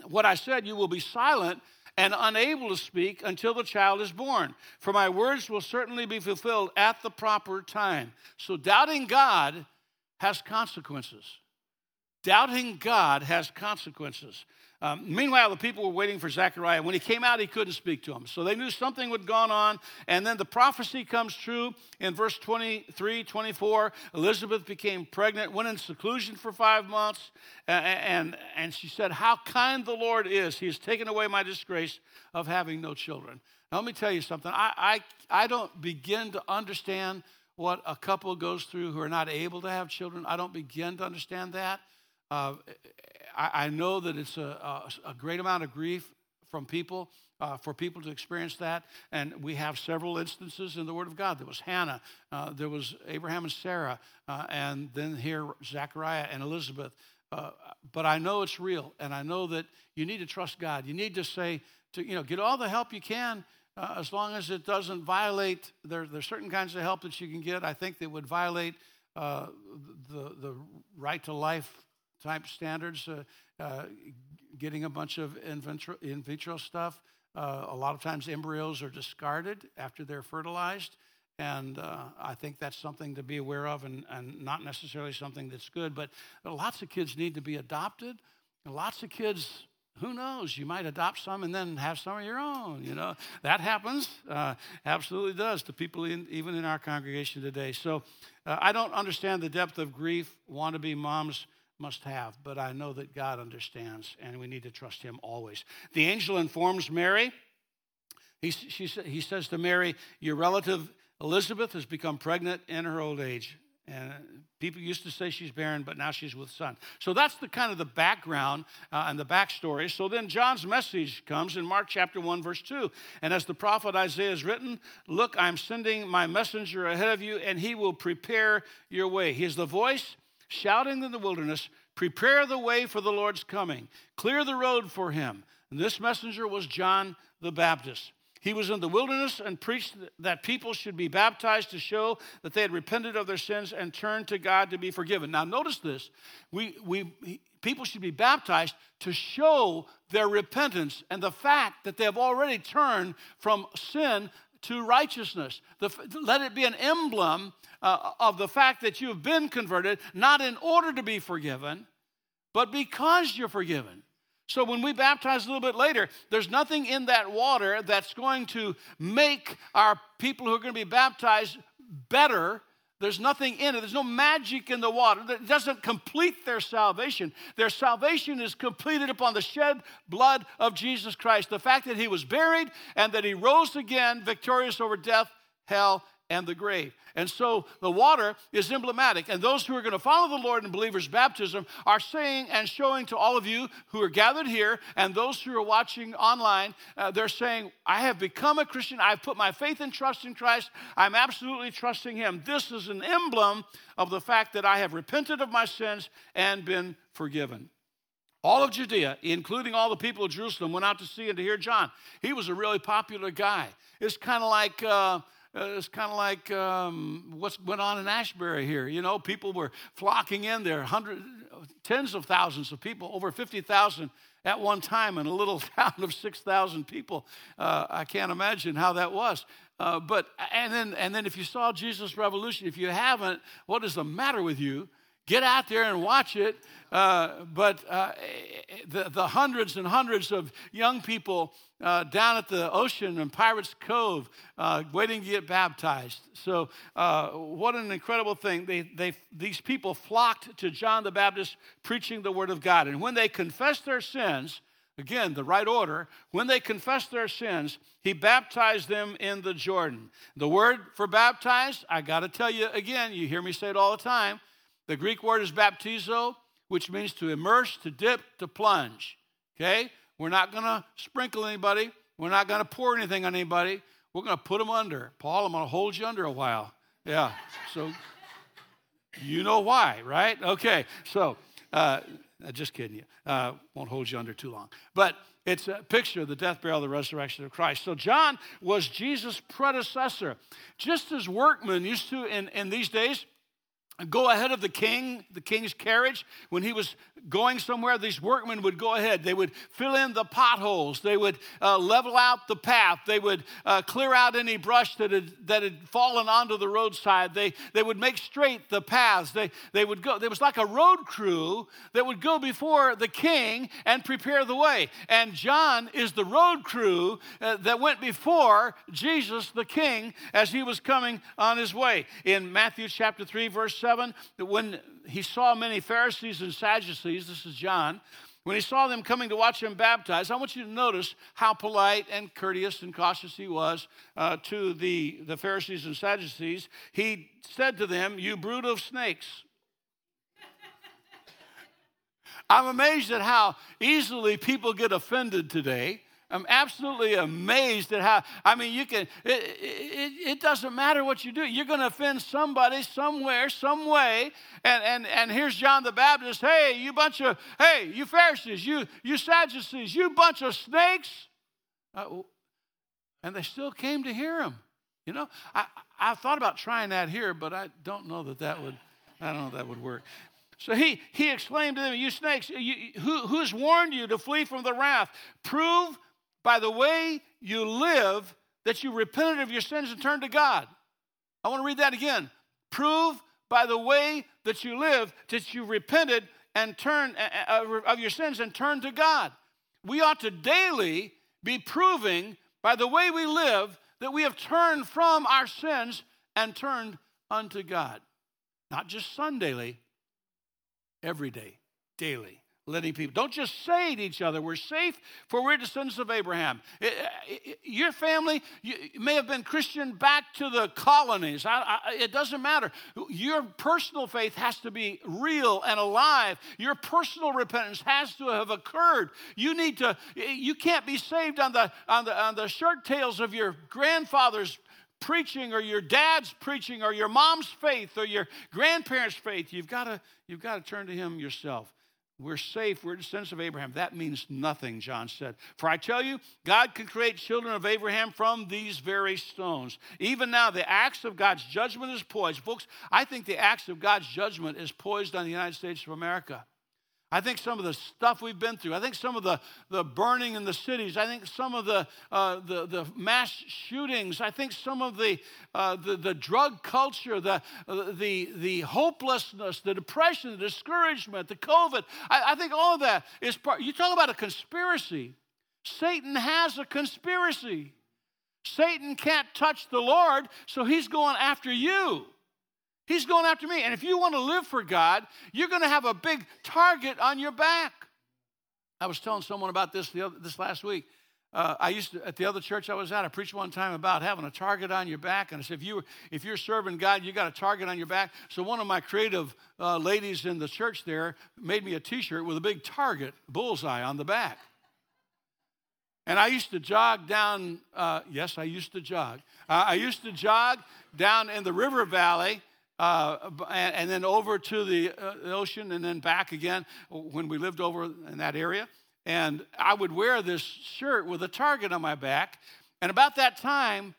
what I said, you will be silent and unable to speak until the child is born. For my words will certainly be fulfilled at the proper time. So doubting God has consequences. Doubting God has consequences. Um, meanwhile, the people were waiting for Zechariah. When he came out, he couldn't speak to them. So they knew something had gone on. And then the prophecy comes true in verse twenty-three, twenty-four. Elizabeth became pregnant, went in seclusion for five months. And, and, and she said, how kind the Lord is. He has taken away my disgrace of having no children. Now, let me tell you something. I, I, I don't begin to understand what a couple goes through who are not able to have children. I don't begin to understand that. Uh, I, I know that it's a, a, a great amount of grief from people, uh, for people to experience that. And we have several instances in the Word of God. There was Hannah, uh, there was Abraham and Sarah, uh, and then here Zechariah and Elizabeth. Uh, but I know it's real, and I know that you need to trust God. You need to say, to you know, get all the help you can, uh, as long as it doesn't violate. There, there's certain kinds of help that you can get, I think, that would violate uh, the the right to life type standards, uh, uh, getting a bunch of in vitro, in vitro stuff. Uh, a lot of times embryos are discarded after they're fertilized, and uh, I think that's something to be aware of, and, and not necessarily something that's good, but lots of kids need to be adopted. Lots of kids Who knows? You might adopt some and then have some of your own, you know. That happens, uh, absolutely does to people in, even in our congregation today. So uh, I don't understand the depth of grief wannabe moms must have, but I know that God understands, and we need to trust him always. The angel informs Mary. He, she, he says to Mary, your relative Elizabeth has become pregnant in her old age. And people used to say she's barren, but now she's with son. So that's the kind of the background uh, and the backstory. So then John's message comes in Mark chapter one, verse two. And as the prophet Isaiah has written, look, I'm sending my messenger ahead of you, and he will prepare your way. He is the voice shouting in the wilderness, prepare the way for the Lord's coming. Clear the road for him. And this messenger was John the Baptist. He was in the wilderness and preached that people should be baptized to show that they had repented of their sins and turned to God to be forgiven. Now, notice this. We, we, people should be baptized to show their repentance and the fact that they have already turned from sin to righteousness. The, let it be an emblem uh, of the fact that you have been converted, not in order to be forgiven, but because you're forgiven. So when we baptize a little bit later, there's nothing in that water that's going to make our people who are going to be baptized better. There's nothing in it. There's no magic in the water. It doesn't complete their salvation. Their salvation is completed upon the shed blood of Jesus Christ. The fact that he was buried and that he rose again victorious over death, hell, and the grave. And so the water is emblematic. And those who are going to follow the Lord in believers' baptism are saying and showing to all of you who are gathered here and those who are watching online, uh, they're saying, I have become a Christian. I've put my faith and trust in Christ. I'm absolutely trusting him. This is an emblem of the fact that I have repented of my sins and been forgiven. All of Judea, including all the people of Jerusalem, went out to see and to hear John. He was a really popular guy. It's kind of like... Uh, Uh, it's kind of like um, what's went on in Ashbury here. You know, people were flocking in there, hundreds, tens of thousands of people, over fifty thousand at one time in a little town of six thousand people. Uh, I can't imagine how that was. Uh, but and then and then if you saw Jesus' Revolution, if you haven't, what is the matter with you? Get out there and watch it. Uh, but uh, the, the hundreds and hundreds of young people uh, down at the ocean in Pirates Cove uh, waiting to get baptized. So uh, what an incredible thing. They, they, these people flocked to John the Baptist preaching the word of God. And when they confessed their sins, again, the right order, when they confessed their sins, he baptized them in the Jordan. The word for baptized, I got to tell you again, you hear me say it all the time, the Greek word is baptizo, which means to immerse, to dip, to plunge, okay? We're not going to sprinkle anybody. We're not going to pour anything on anybody. We're going to put them under. Paul, I'm going to hold you under a while. Yeah, so you know why, right? Okay, so uh, just kidding you. Uh, won't hold you under too long. But it's a picture of the death, burial, and the resurrection of Christ. So John was Jesus' predecessor. Just as workmen used to in, in these days, go ahead of the king, the king's carriage. When he was going somewhere, these workmen would go ahead. They would fill in the potholes. They would uh, level out the path. They would uh, clear out any brush that had, that had fallen onto the roadside. They they would make straight the paths. They they would go. There was like a road crew that would go before the king and prepare the way. And John is the road crew uh, that went before Jesus, the king, as he was coming on his way. In Matthew chapter three, verse seven, that when he saw many Pharisees and Sadducees, this is John, when he saw them coming to watch him baptized, I want you to notice how polite and courteous and cautious he was uh, to the, the Pharisees and Sadducees. He said to them, you brood of snakes. I'm amazed at how easily people get offended today. I'm absolutely amazed at how, I mean, you can, it, it, it doesn't matter what you do. You're going to offend somebody somewhere, some way. And, and, and here's John the Baptist. Hey, you bunch of, hey, you Pharisees, you, you Sadducees, you bunch of snakes. Uh, and they still came to hear him. You know, I, I thought about trying that here, but I don't know that that would, I don't know that would work. So he, he exclaimed to them, you snakes, you, who, who's warned you to flee from the wrath? Prove by the way you live, that you repented of your sins and turned to God. I want to read that again. Prove by the way that you live that you repented and turned uh, of your sins and turned to God. we ought to daily be proving by the way we live that we have turned from our sins and turned unto God. Not just Sundaily, every day, daily, letting people. Don't just say to each other, we're safe for we're descendants of Abraham. It, it, your family you, may have been Christian back to the colonies. I, I, it doesn't matter. Your personal faith has to be real and alive. Your personal repentance has to have occurred. You need to. You can't be saved on the on the on the shirt tails of your grandfather's preaching or your dad's preaching or your mom's faith or your grandparents' faith. You've got to you've got to turn to him yourself. We're safe. We're descendants of Abraham. That means nothing, John said. For I tell you, God can create children of Abraham from these very stones. Even now, the axe of God's judgment is poised. Folks, I think the axe of God's judgment is poised on the United States of America. I think some of the stuff we've been through, I think some of the, the burning in the cities, I think some of the uh, the, the mass shootings, I think some of the uh, the, the drug culture, the, the, the hopelessness, the depression, the discouragement, the COVID, I, I think all of that is part. You talk about a conspiracy. Satan has a conspiracy. Satan can't touch the Lord, so he's going after you. He's going after me. And if you want to live for God, you're going to have a big target on your back. I was telling someone about this the other, this last week. Uh, I used to, at the other church I was at, I preached one time about having a target on your back. And I said, if, you were, if you're serving God, you got a target on your back. So one of my creative uh, ladies in the church there made me a T-shirt with a big target, bullseye on the back. And I used to jog down, uh, yes, I used to jog. Uh, I used to jog down in the river valley. Uh, and, and then over to the uh, ocean and then back again when we lived over in that area. And I would wear this shirt with a target on my back. And about that time,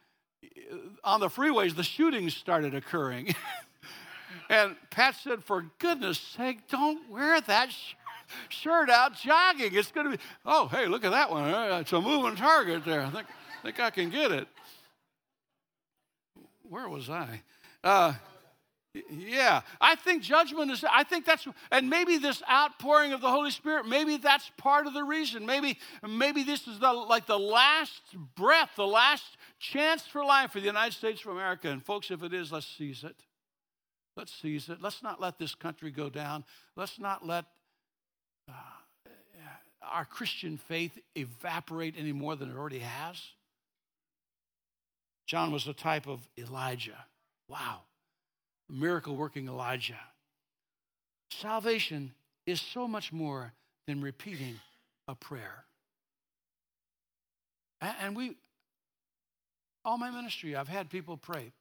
on the freeways, the shootings started occurring. And Pat said, for goodness sake, don't wear that sh- shirt out jogging. It's going to be, oh, hey, look at that one. It's a moving target there. I think, think I can get it. Where was I? Uh Yeah, I think judgment is, I think that's, and maybe this outpouring of the Holy Spirit, maybe that's part of the reason. Maybe maybe this is the, like the last breath, the last chance for life for the United States of America. And folks, if it is, let's seize it. Let's seize it. Let's not let this country go down. Let's not let uh, our Christian faith evaporate any more than it already has. John was the type of Elijah. Wow. Miracle-working Elijah. Salvation is so much more than repeating a prayer. And we, all my ministry, I've had people pray.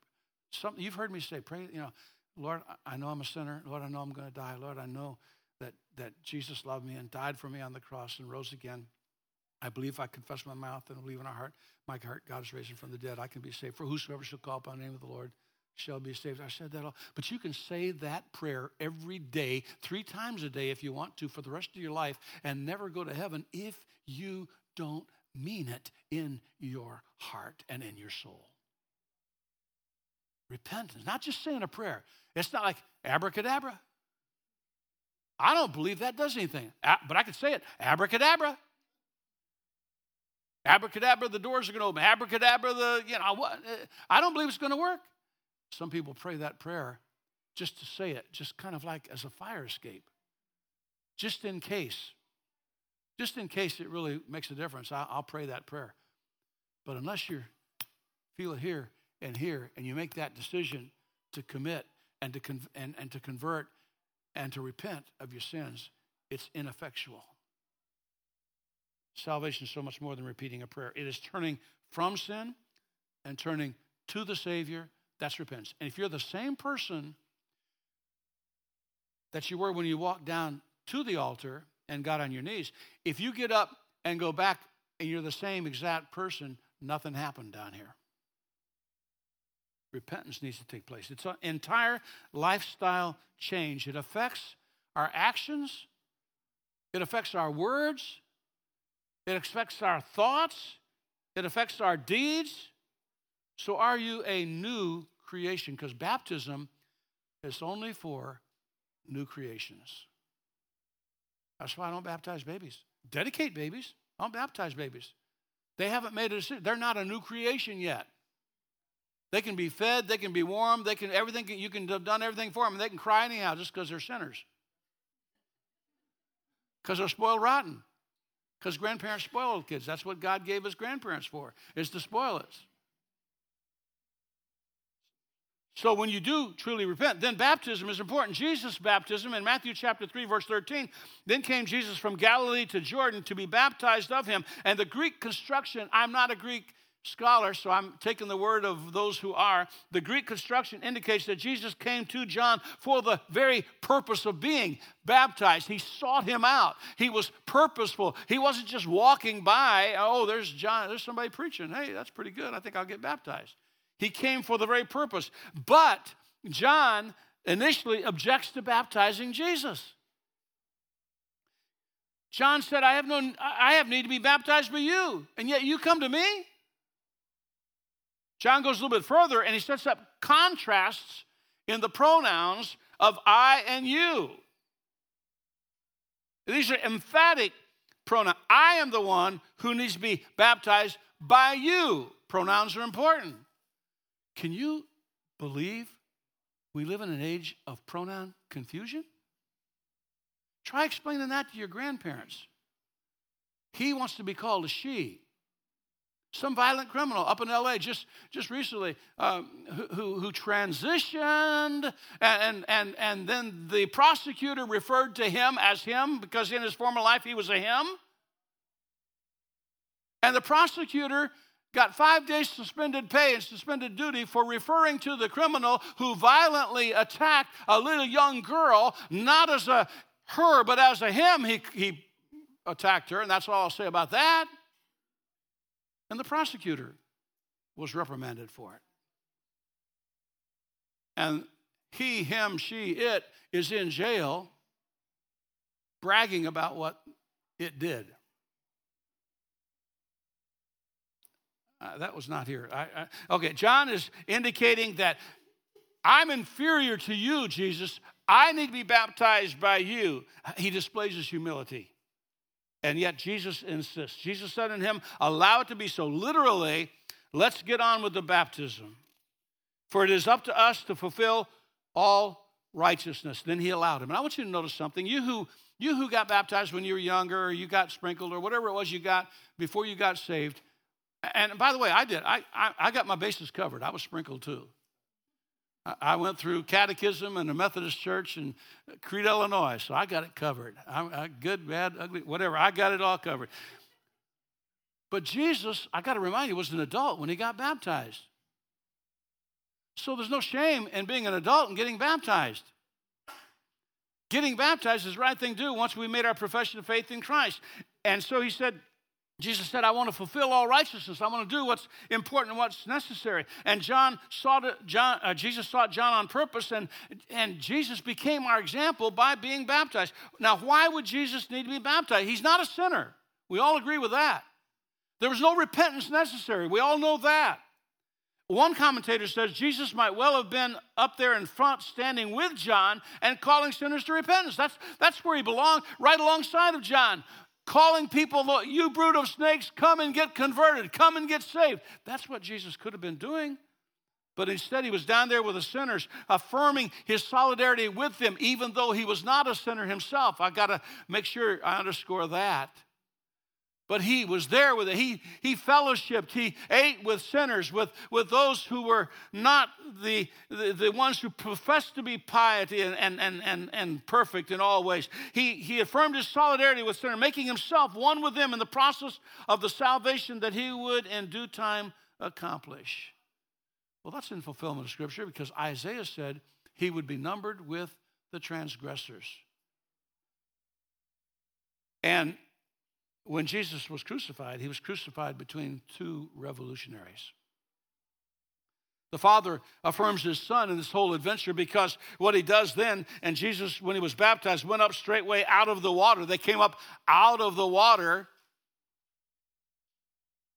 Some, you've heard me say, pray, you know, Lord, I know I'm a sinner. Lord, I know I'm going to die. Lord, I know that, that Jesus loved me and died for me on the cross and rose again. I believe I confess my mouth and believe in our heart. My heart, God is raising from the dead. I can be saved. For whosoever shall call upon the name of the Lord shall be saved. I said that all. But you can say that prayer every day, three times a day if you want to, for the rest of your life, and never go to heaven if you don't mean it in your heart and in your soul. Repentance, not just saying a prayer. It's not like abracadabra. I don't believe that does anything, but I can say it, abracadabra. Abracadabra, the doors are going to open. Abracadabra, the, you know, I don't believe it's going to work. Some people pray that prayer just to say it, just kind of like as a fire escape, just in case. Just in case it really makes a difference, I'll pray that prayer. But unless you feel it here and here, and you make that decision to commit and to con- and, and to convert and to repent of your sins, it's ineffectual. Salvation is so much more than repeating a prayer. It is turning from sin and turning to the Savior. That's repentance. And if you're the same person that you were when you walked down to the altar and got on your knees, if you get up and go back and you're the same exact person, nothing happened down here. Repentance needs to take place. It's an entire lifestyle change. It affects our actions. It affects our words. It affects our thoughts. It affects our deeds. So are you a new creation? Because baptism is only for new creations. That's why I don't baptize babies. Dedicate babies. Unbaptized babies. They haven't made a decision. They're not a new creation yet. They can be fed. They can be warm. They can everything. You can have done everything for them. And they can cry anyhow just because they're sinners. Because they're spoiled rotten. Because grandparents spoiled kids. That's what God gave us grandparents for, is to spoil us. So when you do truly repent, then baptism is important. Jesus' baptism in Matthew chapter three, verse thirteen, then came Jesus from Galilee to Jordan to be baptized of him. And the Greek construction, I'm not a Greek scholar, so I'm taking the word of those who are. The Greek construction indicates that Jesus came to John for the very purpose of being baptized. He sought him out. He was purposeful. He wasn't just walking by, oh, there's John, there's somebody preaching. Hey, that's pretty good. I think I'll get baptized. He came for the very purpose. But John initially objects to baptizing Jesus. John said, I have no, I have need to be baptized by you, and yet you come to me? John goes a little bit further, and he sets up contrasts in the pronouns of I and you. These are emphatic pronouns. I am the one who needs to be baptized by you. Pronouns are important. Can you believe we live in an age of pronoun confusion? Try explaining that to your grandparents. He wants to be called a she. Some violent criminal up in L A just, just recently um, who, who, who transitioned, and, and, and then the prosecutor referred to him as him because in his former life he was a him. And the prosecutor got five days suspended pay and suspended duty for referring to the criminal who violently attacked a little young girl, not as a her, but as a him. He, he attacked her, and that's all I'll say about that. And the prosecutor was reprimanded for it. And he, him, she, it is in jail bragging about what it did. Uh, that was not here. I, I, okay, John is indicating that I'm inferior to you, Jesus. I need to be baptized by you. He displays his humility. And yet Jesus insists. Jesus said unto him, allow it to be so. Literally, let's get on with the baptism. For it is up to us to fulfill all righteousness. Then he allowed him. And I want you to notice something. You who you who got baptized when you were younger, or you got sprinkled, or whatever it was you got before you got saved. And by the way, I did. I, I, I got my bases covered. I was sprinkled too. I, I went through catechism and the Methodist Church and Creed, Illinois, so I got it covered. I, I, good, bad, ugly, whatever. I got it all covered. But Jesus, I got to remind you, was an adult when he got baptized. So there's no shame in being an adult and getting baptized. Getting baptized is the right thing to do once we made our profession of faith in Christ. And so he said, Jesus said, I want to fulfill all righteousness. I want to do what's important and what's necessary. And John sought John, uh, Jesus sought John on purpose, and, and Jesus became our example by being baptized. Now, why would Jesus need to be baptized? He's not a sinner. We all agree with that. There was no repentance necessary. We all know that. One commentator says Jesus might well have been up there in front standing with John and calling sinners to repentance. That's, that's where he belonged, right alongside of John. Calling people, you brood of snakes, come and get converted. Come and get saved. That's what Jesus could have been doing. But instead, he was down there with the sinners, affirming his solidarity with them, even though he was not a sinner himself. I got to make sure I underscore that. But he was there with it. He, he fellowshiped. He ate with sinners, with, with those who were not the, the, the ones who professed to be piety and, and, and, and perfect in all ways. He, he affirmed his solidarity with sinners, making himself one with them in the process of the salvation that he would in due time accomplish. Well, that's in fulfillment of Scripture, because Isaiah said he would be numbered with the transgressors. And when Jesus was crucified, he was crucified between two revolutionaries. The Father affirms his Son in this whole adventure, because what he does then, and Jesus, when he was baptized, went up straightway out of the water. They came up out of the water.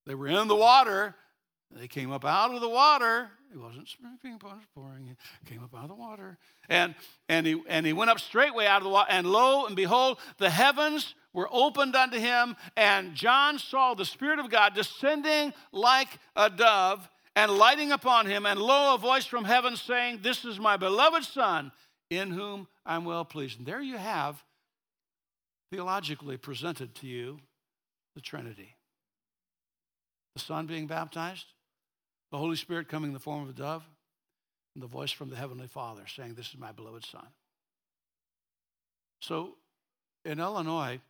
They were in the water. They came up out of the water. It wasn't sprinting, it was pouring. It came up out of the water. And and he and he went up straightway out of the water. And lo, and behold, the heavens were opened unto him. And John saw the Spirit of God descending like a dove and lighting upon him. And lo, a voice from heaven saying, "This is my beloved Son, in whom I'm well pleased." And there you have, theologically presented to you, the Trinity. The Son being baptized, the Holy Spirit coming in the form of a dove, and the voice from the Heavenly Father saying, "This is my beloved Son." So in Illinois,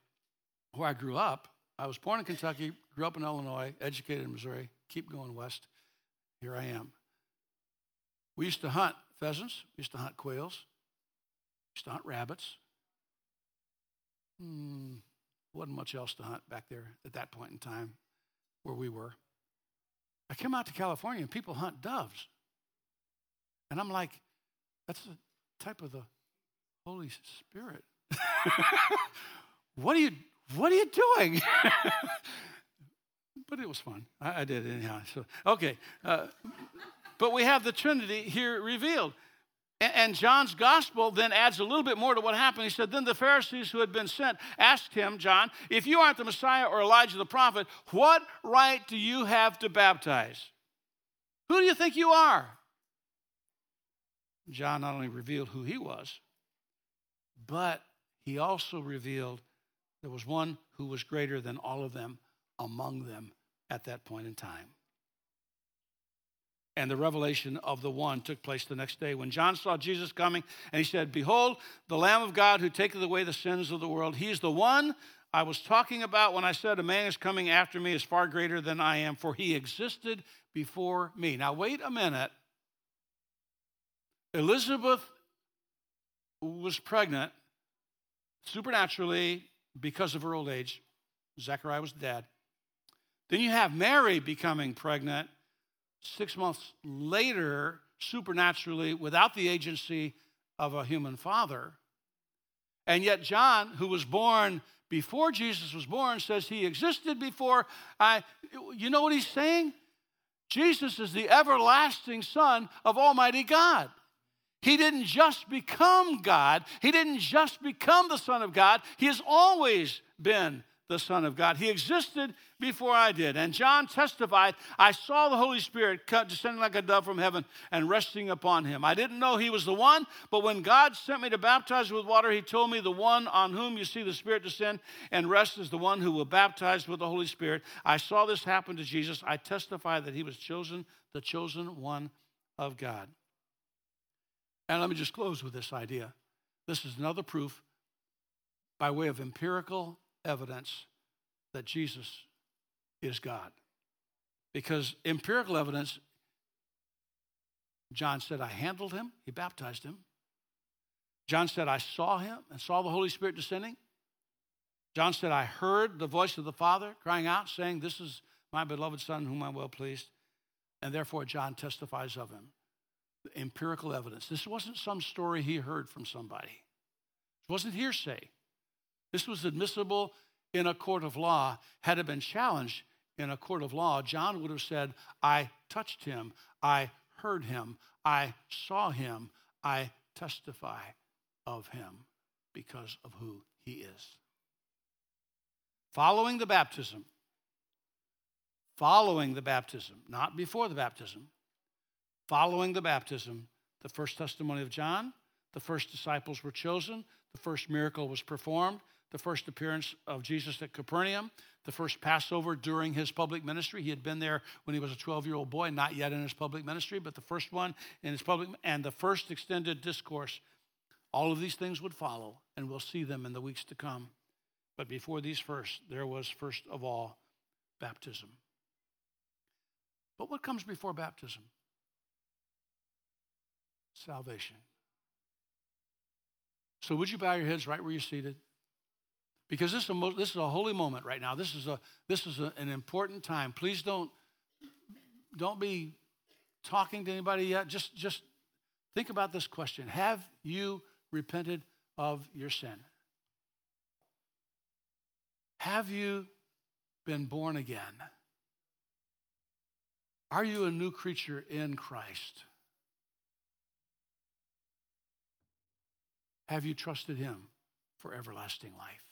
where I grew up, I was born in Kentucky, grew up in Illinois, educated in Missouri, keep going west, here I am. We used to hunt pheasants, we used to hunt quails, we used to hunt rabbits. Hmm, wasn't much else to hunt back there at that point in time where we were. I came out to California and people hunt doves. And I'm like, that's a type of the Holy Spirit. What are you, what are you doing? But it was fun. I, I did it anyhow. So, okay. Uh, but we have the Trinity here revealed. And John's gospel then adds a little bit more to what happened. He said, "Then the Pharisees who had been sent asked him, 'John, if you aren't the Messiah or Elijah the prophet, what right do you have to baptize? Who do you think you are?'" John not only revealed who he was, but he also revealed there was one who was greater than all of them, among them at that point in time. And the revelation of the one took place the next day when John saw Jesus coming, and he said, "Behold, the Lamb of God who taketh away the sins of the world. He is the one I was talking about when I said, 'A man is coming after me is far greater than I am, for he existed before me.'" Now, wait a minute. Elizabeth was pregnant supernaturally because of her old age. Zechariah was dead. Then you have Mary becoming pregnant six months later, supernaturally, without the agency of a human father. And yet John, who was born before Jesus was born, says he existed before I. You know what he's saying? Jesus is the everlasting Son of Almighty God. He didn't just become God. He didn't just become the Son of God. He has always been the Son of God. He existed before I did. And John testified, "I saw the Holy Spirit descending like a dove from heaven and resting upon him. I didn't know he was the one, but when God sent me to baptize with water, he told me the one on whom you see the Spirit descend and rest is the one who will baptize with the Holy Spirit. I saw this happen to Jesus. I testify that he was chosen, the chosen one of God." And let me just close with this idea. This is another proof by way of empirical evidence that Jesus is God. Because empirical evidence, John said, "I handled him," he baptized him. John said, "I saw him and saw the Holy Spirit descending." John said, "I heard the voice of the Father crying out, saying, 'This is my beloved Son, whom I'm well pleased.'" And therefore, John testifies of him. Empirical evidence. This wasn't some story he heard from somebody. It wasn't hearsay. This was admissible in a court of law. Had it been challenged in a court of law, John would have said, "I touched him, I heard him, I saw him, I testify of him because of who he is." Following the baptism, following the baptism, not before the baptism, following the baptism, the first testimony of John, the first disciples were chosen, the first miracle was performed, the first appearance of Jesus at Capernaum, the first Passover during his public ministry. He had been there when he was a twelve-year-old boy, not yet in his public ministry, but the first one in his public, and the first extended discourse. All of these things would follow, and we'll see them in the weeks to come. But before these first, there was first of all baptism. But what comes before baptism? Salvation. So would you bow your heads right where you're seated? Because this is, a, this is a holy moment right now. This is a this is a, an important time. Please don't don't be talking to anybody yet. Just just think about this question: have you repented of your sin? Have you been born again? Are you a new creature in Christ? Have you trusted him for everlasting life?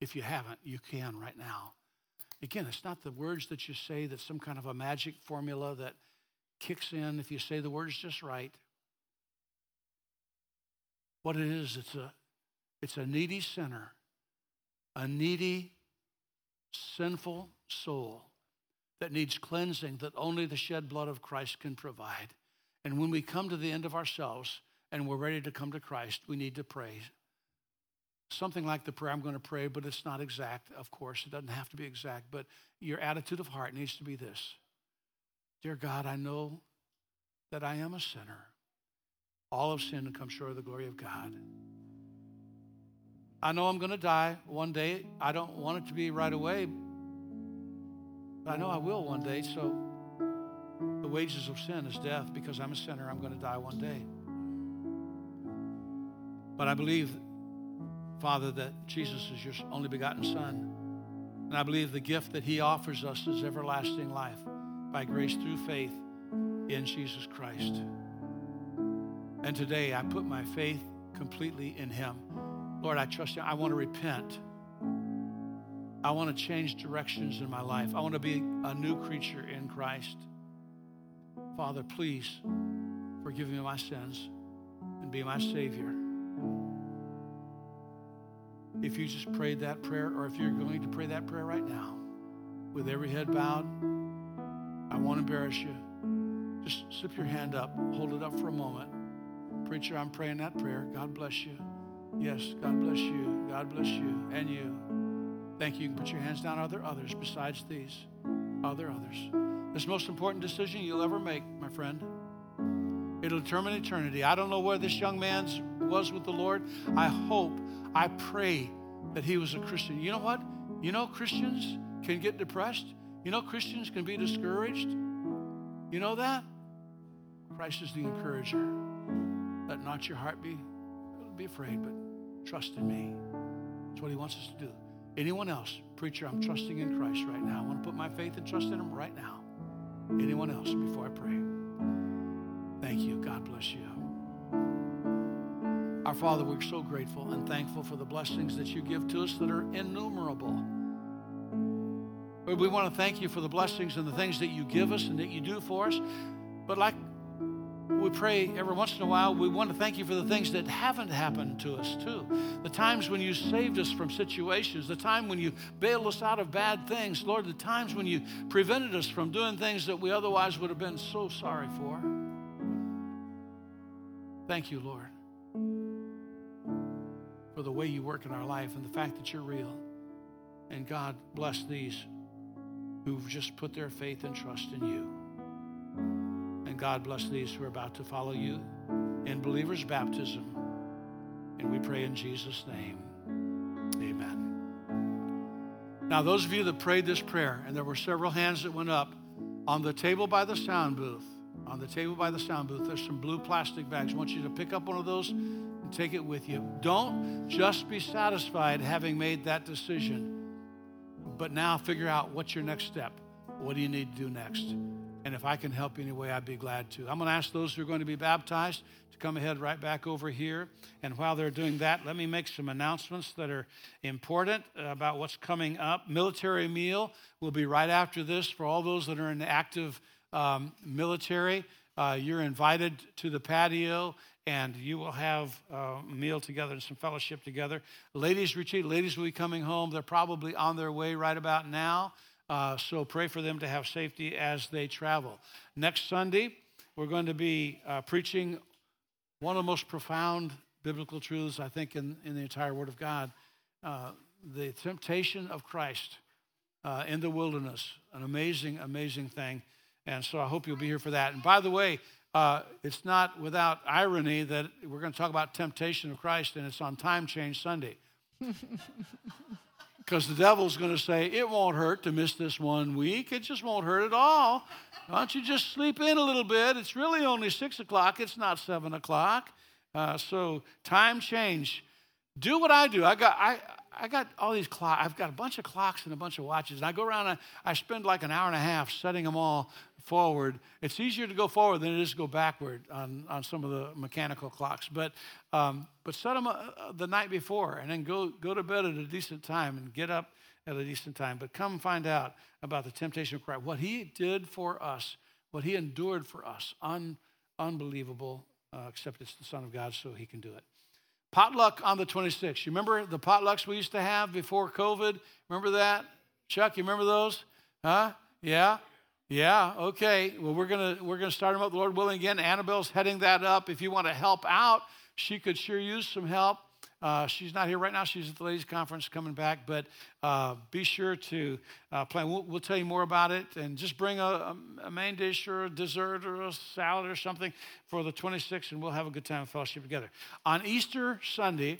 If you haven't, you can right now. Again, it's not the words that you say that's some kind of a magic formula that kicks in if you say the words just right. What it is, it's a, it's a needy sinner, a needy, sinful soul that needs cleansing that only the shed blood of Christ can provide. And when we come to the end of ourselves and we're ready to come to Christ, we need to pray something like the prayer I'm going to pray, but it's not exact, of course. It doesn't have to be exact, but your attitude of heart needs to be this. Dear God, I know that I am a sinner. All of sin comes short of the glory of God. I know I'm going to die one day. I don't want it to be right away, but I know I will one day, so the wages of sin is death. Because I'm a sinner, I'm going to die one day. But I believe, Father, that Jesus is your only begotten Son. And I believe the gift that he offers us is everlasting life by grace through faith in Jesus Christ. And today I put my faith completely in him. Lord, I trust you. I want to repent. I want to change directions in my life. I want to be a new creature in Christ. Father, please forgive me my sins and be my Savior. If you just prayed that prayer, or if you're going to pray that prayer right now, with every head bowed, I won't embarrass you. Just slip your hand up, hold it up for a moment. Preacher, I'm praying that prayer. God bless you. Yes, God bless you. God bless you and you. Thank you. You can put your hands down. Are there others besides these? Are there others? It's the most important decision you'll ever make, my friend. It'll determine eternity. I don't know where this young man was with the Lord. I hope, I pray that he was a Christian. You know what? You know Christians can get depressed. You know Christians can be discouraged. You know that? Christ is the encourager. Let not your heart be, be afraid, but trust in me. That's what he wants us to do. Anyone else? Preacher, I'm trusting in Christ right now. I want to put my faith and trust in him right now. Anyone else before I pray? Thank you. God bless you. Our Father, we're so grateful and thankful for the blessings that you give to us that are innumerable. Lord, we want to thank you for the blessings and the things that you give us and that you do for us. But like we pray every once in a while, we want to thank you for the things that haven't happened to us too. The times when you saved us from situations, the time when you bailed us out of bad things, Lord, the times when you prevented us from doing things that we otherwise would have been so sorry for. Thank you, Lord, for the way you work in our life and the fact that you're real. And God, bless these who've just put their faith and trust in you. And God, bless these who are about to follow you in believers' baptism. And we pray in Jesus' name, amen. Now, those of you that prayed this prayer, and there were several hands that went up, on the table by the sound booth, on the table by the sound booth, there's some blue plastic bags. I want you to pick up one of those and take it with you. Don't just be satisfied having made that decision, but now figure out what's your next step. What do you need to do next? And if I can help you in any way, I'd be glad to. I'm going to ask those who are going to be baptized to come ahead right back over here. And while they're doing that, let me make some announcements that are important about what's coming up. Military meal will be right after this for all those that are in the active Um, military. Uh, you're invited to the patio, and you will have a meal together and some fellowship together. Ladies retreat. Ladies will be coming home. They're probably on their way right about now, uh, so pray for them to have safety as they travel. Next Sunday, we're going to be uh, preaching one of the most profound biblical truths, I think, in, in the entire Word of God, uh, the temptation of Christ uh, in the wilderness, an amazing, amazing thing. And so I hope you'll be here for that. And by the way, uh, it's not without irony that we're going to talk about temptation of Christ, and it's on Time Change Sunday. Because the devil's going to say, it won't hurt to miss this one week. It just won't hurt at all. Why don't you just sleep in a little bit? It's really only six o'clock. It's not seven o'clock. Uh, so time change. Do what I do. I got. I I got all these clocks. I've got a bunch of clocks and a bunch of watches. And I go around and I, I spend like an hour and a half setting them all forward. It's easier to go forward than it is to go backward on, on some of the mechanical clocks. But um, but set them uh, the night before and then go, go to bed at a decent time and get up at a decent time. But come find out about the temptation of Christ, what he did for us, what he endured for us. Un, unbelievable, uh, except it's the Son of God, so he can do it. Potluck on the twenty-sixth. You remember the potlucks we used to have before COVID? Remember that? Chuck, you remember those? Huh? Yeah? Yeah, okay. Well, we're going to we're gonna start them up, the Lord willing, again. Annabelle's heading that up. If you want to help out, she could sure use some help. Uh, she's not here right now. She's at the ladies' conference coming back, but uh, be sure to uh, plan. We'll, we'll tell you more about it, and just bring a, a main dish or a dessert or a salad or something for the twenty-sixth, and we'll have a good time of fellowship together. On Easter Sunday,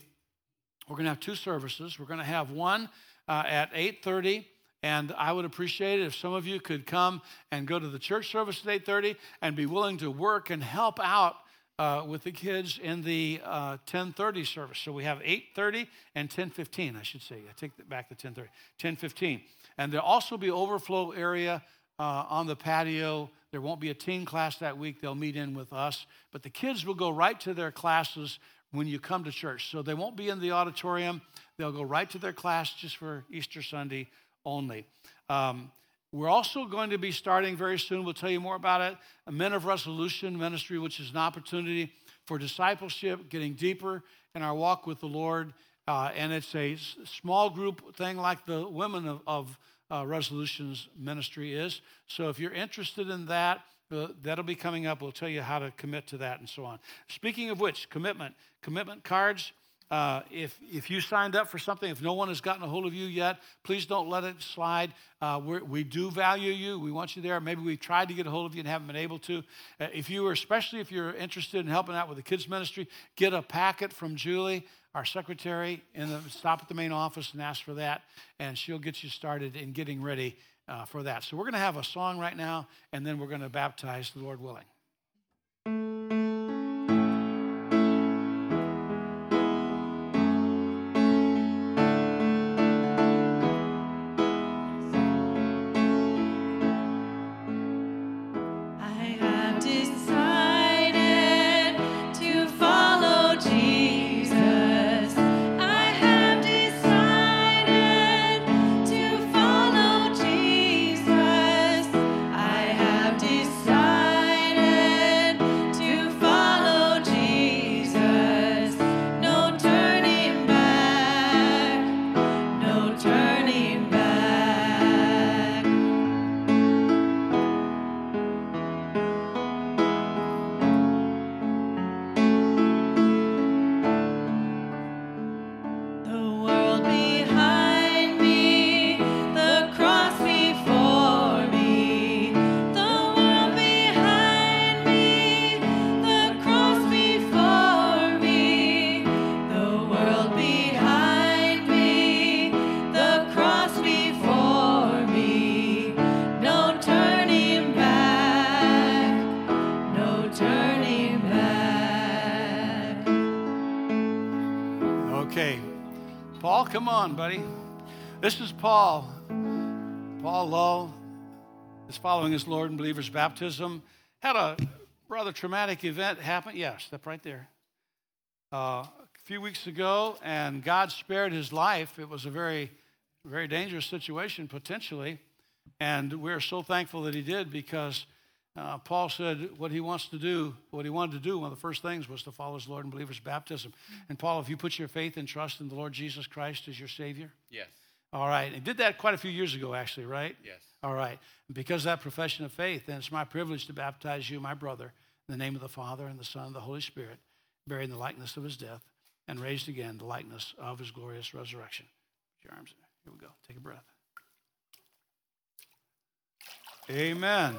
we're going to have two services. We're going to have one uh, at eight thirty. And I would appreciate it if some of you could come and go to the church service at eight thirty and be willing to work and help out uh, with the kids in the uh, ten thirty service. So we have eight thirty and ten fifteen, I should say. I take that back to ten thirty. ten fifteen. And there'll also be overflow area uh, on the patio. There won't be a teen class that week. They'll meet in with us. But the kids will go right to their classes when you come to church. So they won't be in the auditorium. They'll go right to their class just for Easter Sunday only. Um, we're also going to be starting very soon, we'll tell you more about it, a Men of Resolution ministry, which is an opportunity for discipleship, getting deeper in our walk with the Lord. Uh, and it's a s- small group thing like the Women of, of uh, Resolutions ministry is. So if you're interested in that, uh, that'll be coming up. We'll tell you how to commit to that and so on. Speaking of which, commitment, commitment cards. Uh, if if you signed up for something, if no one has gotten a hold of you yet, please don't let it slide. Uh, we're, we do value you. We want you there. Maybe we tried to get a hold of you and haven't been able to. Uh, if you were, especially if you're interested in helping out with the kids ministry, get a packet from Julie, our secretary, and stop at the main office and ask for that, and she'll get you started in getting ready uh, for that. So we're going to have a song right now, and then we're going to baptize, the Lord willing. Come on, buddy. This is Paul. Paul Lull is following his Lord in believer's baptism. Had a rather traumatic event happen. Yeah, step right there. Uh, a few weeks ago, and God spared his life. It was a very, very dangerous situation, potentially. And we're so thankful that he did, because uh, Paul said what he wants to do, what he wanted to do, one of the first things was to follow his Lord in believer's baptism. And Paul, if you put your faith and trust in the Lord Jesus Christ as your Savior? Yes. All right. And did that quite a few years ago, actually, right? Yes. All right. And because of that profession of faith, then it's my privilege to baptize you, my brother, in the name of the Father and the Son and the Holy Spirit, buried in the likeness of his death and raised again in the likeness of his glorious resurrection. Put your arms in. Here we go. Take a breath. Amen.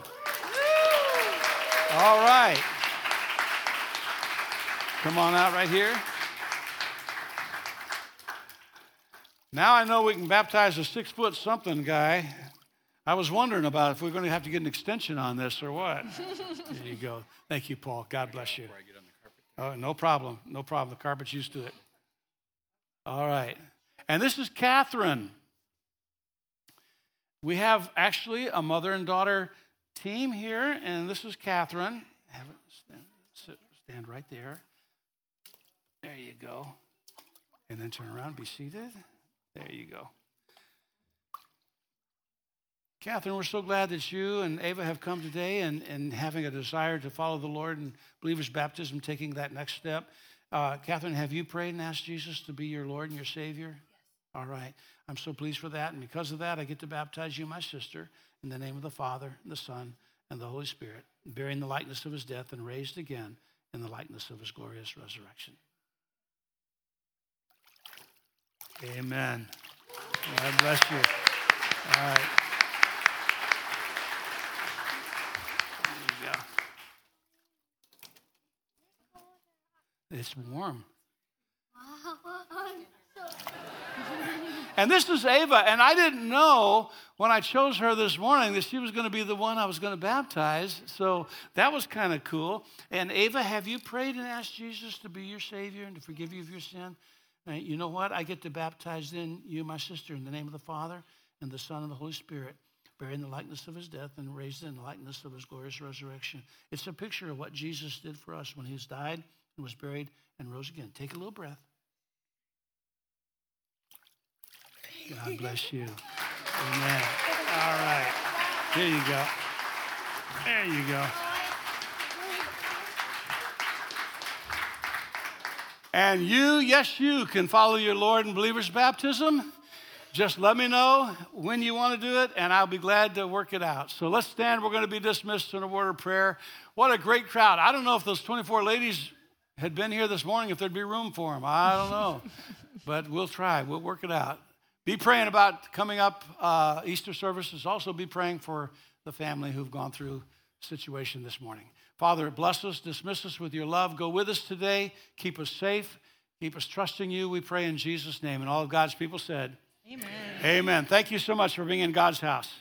All right. Come on out right here. Now I know we can baptize a six-foot something guy. I was wondering about if we're going to have to get an extension on this or what. There you go. Thank you, Paul. God bless you. Oh, no problem. No problem. The carpet's used to it. All right. And this is Catherine. We have actually a mother and daughter team here, and this is Catherine. Have it stand, stand right there. There you go. And then turn around, be seated. There you go. Catherine, we're so glad that you and Ava have come today and, and having a desire to follow the Lord and believer's baptism, taking that next step. Uh, Catherine, have you prayed and asked Jesus to be your Lord and your Savior? Yes. All right. I'm so pleased for that. And because of that, I get to baptize you, my sister, in the name of the Father, and the Son, and the Holy Spirit, buried in the likeness of his death and raised again in the likeness of his glorious resurrection. Amen. God bless you. All right. There you go. It's warm. And this is Ava, and I didn't know when I chose her this morning that she was going to be the one I was going to baptize, so that was kind of cool. And Ava, have you prayed and asked Jesus to be your Savior and to forgive you of your sin? And you know what? I get to baptize then you, my sister, in the name of the Father and the Son and the Holy Spirit, buried in the likeness of his death and raised in the likeness of his glorious resurrection. It's a picture of what Jesus did for us when he died and was buried and rose again. Take a little breath. God bless you. Amen. All right. There you go. There you go. And you, yes, you can follow your Lord in believer's baptism. Just let me know when you want to do it, and I'll be glad to work it out. So let's stand. We're going to be dismissed in a word of prayer. What a great crowd. I don't know if those twenty-four ladies had been here this morning, if there'd be room for them. I don't know. But we'll try. We'll work it out. Be praying about coming up uh, Easter services. Also be praying for the family who've gone through situation this morning. Father, bless us, dismiss us with your love. Go with us today. Keep us safe. Keep us trusting you. We pray in Jesus' name. And all of God's people said, Amen. Amen. Thank you so much for being in God's house.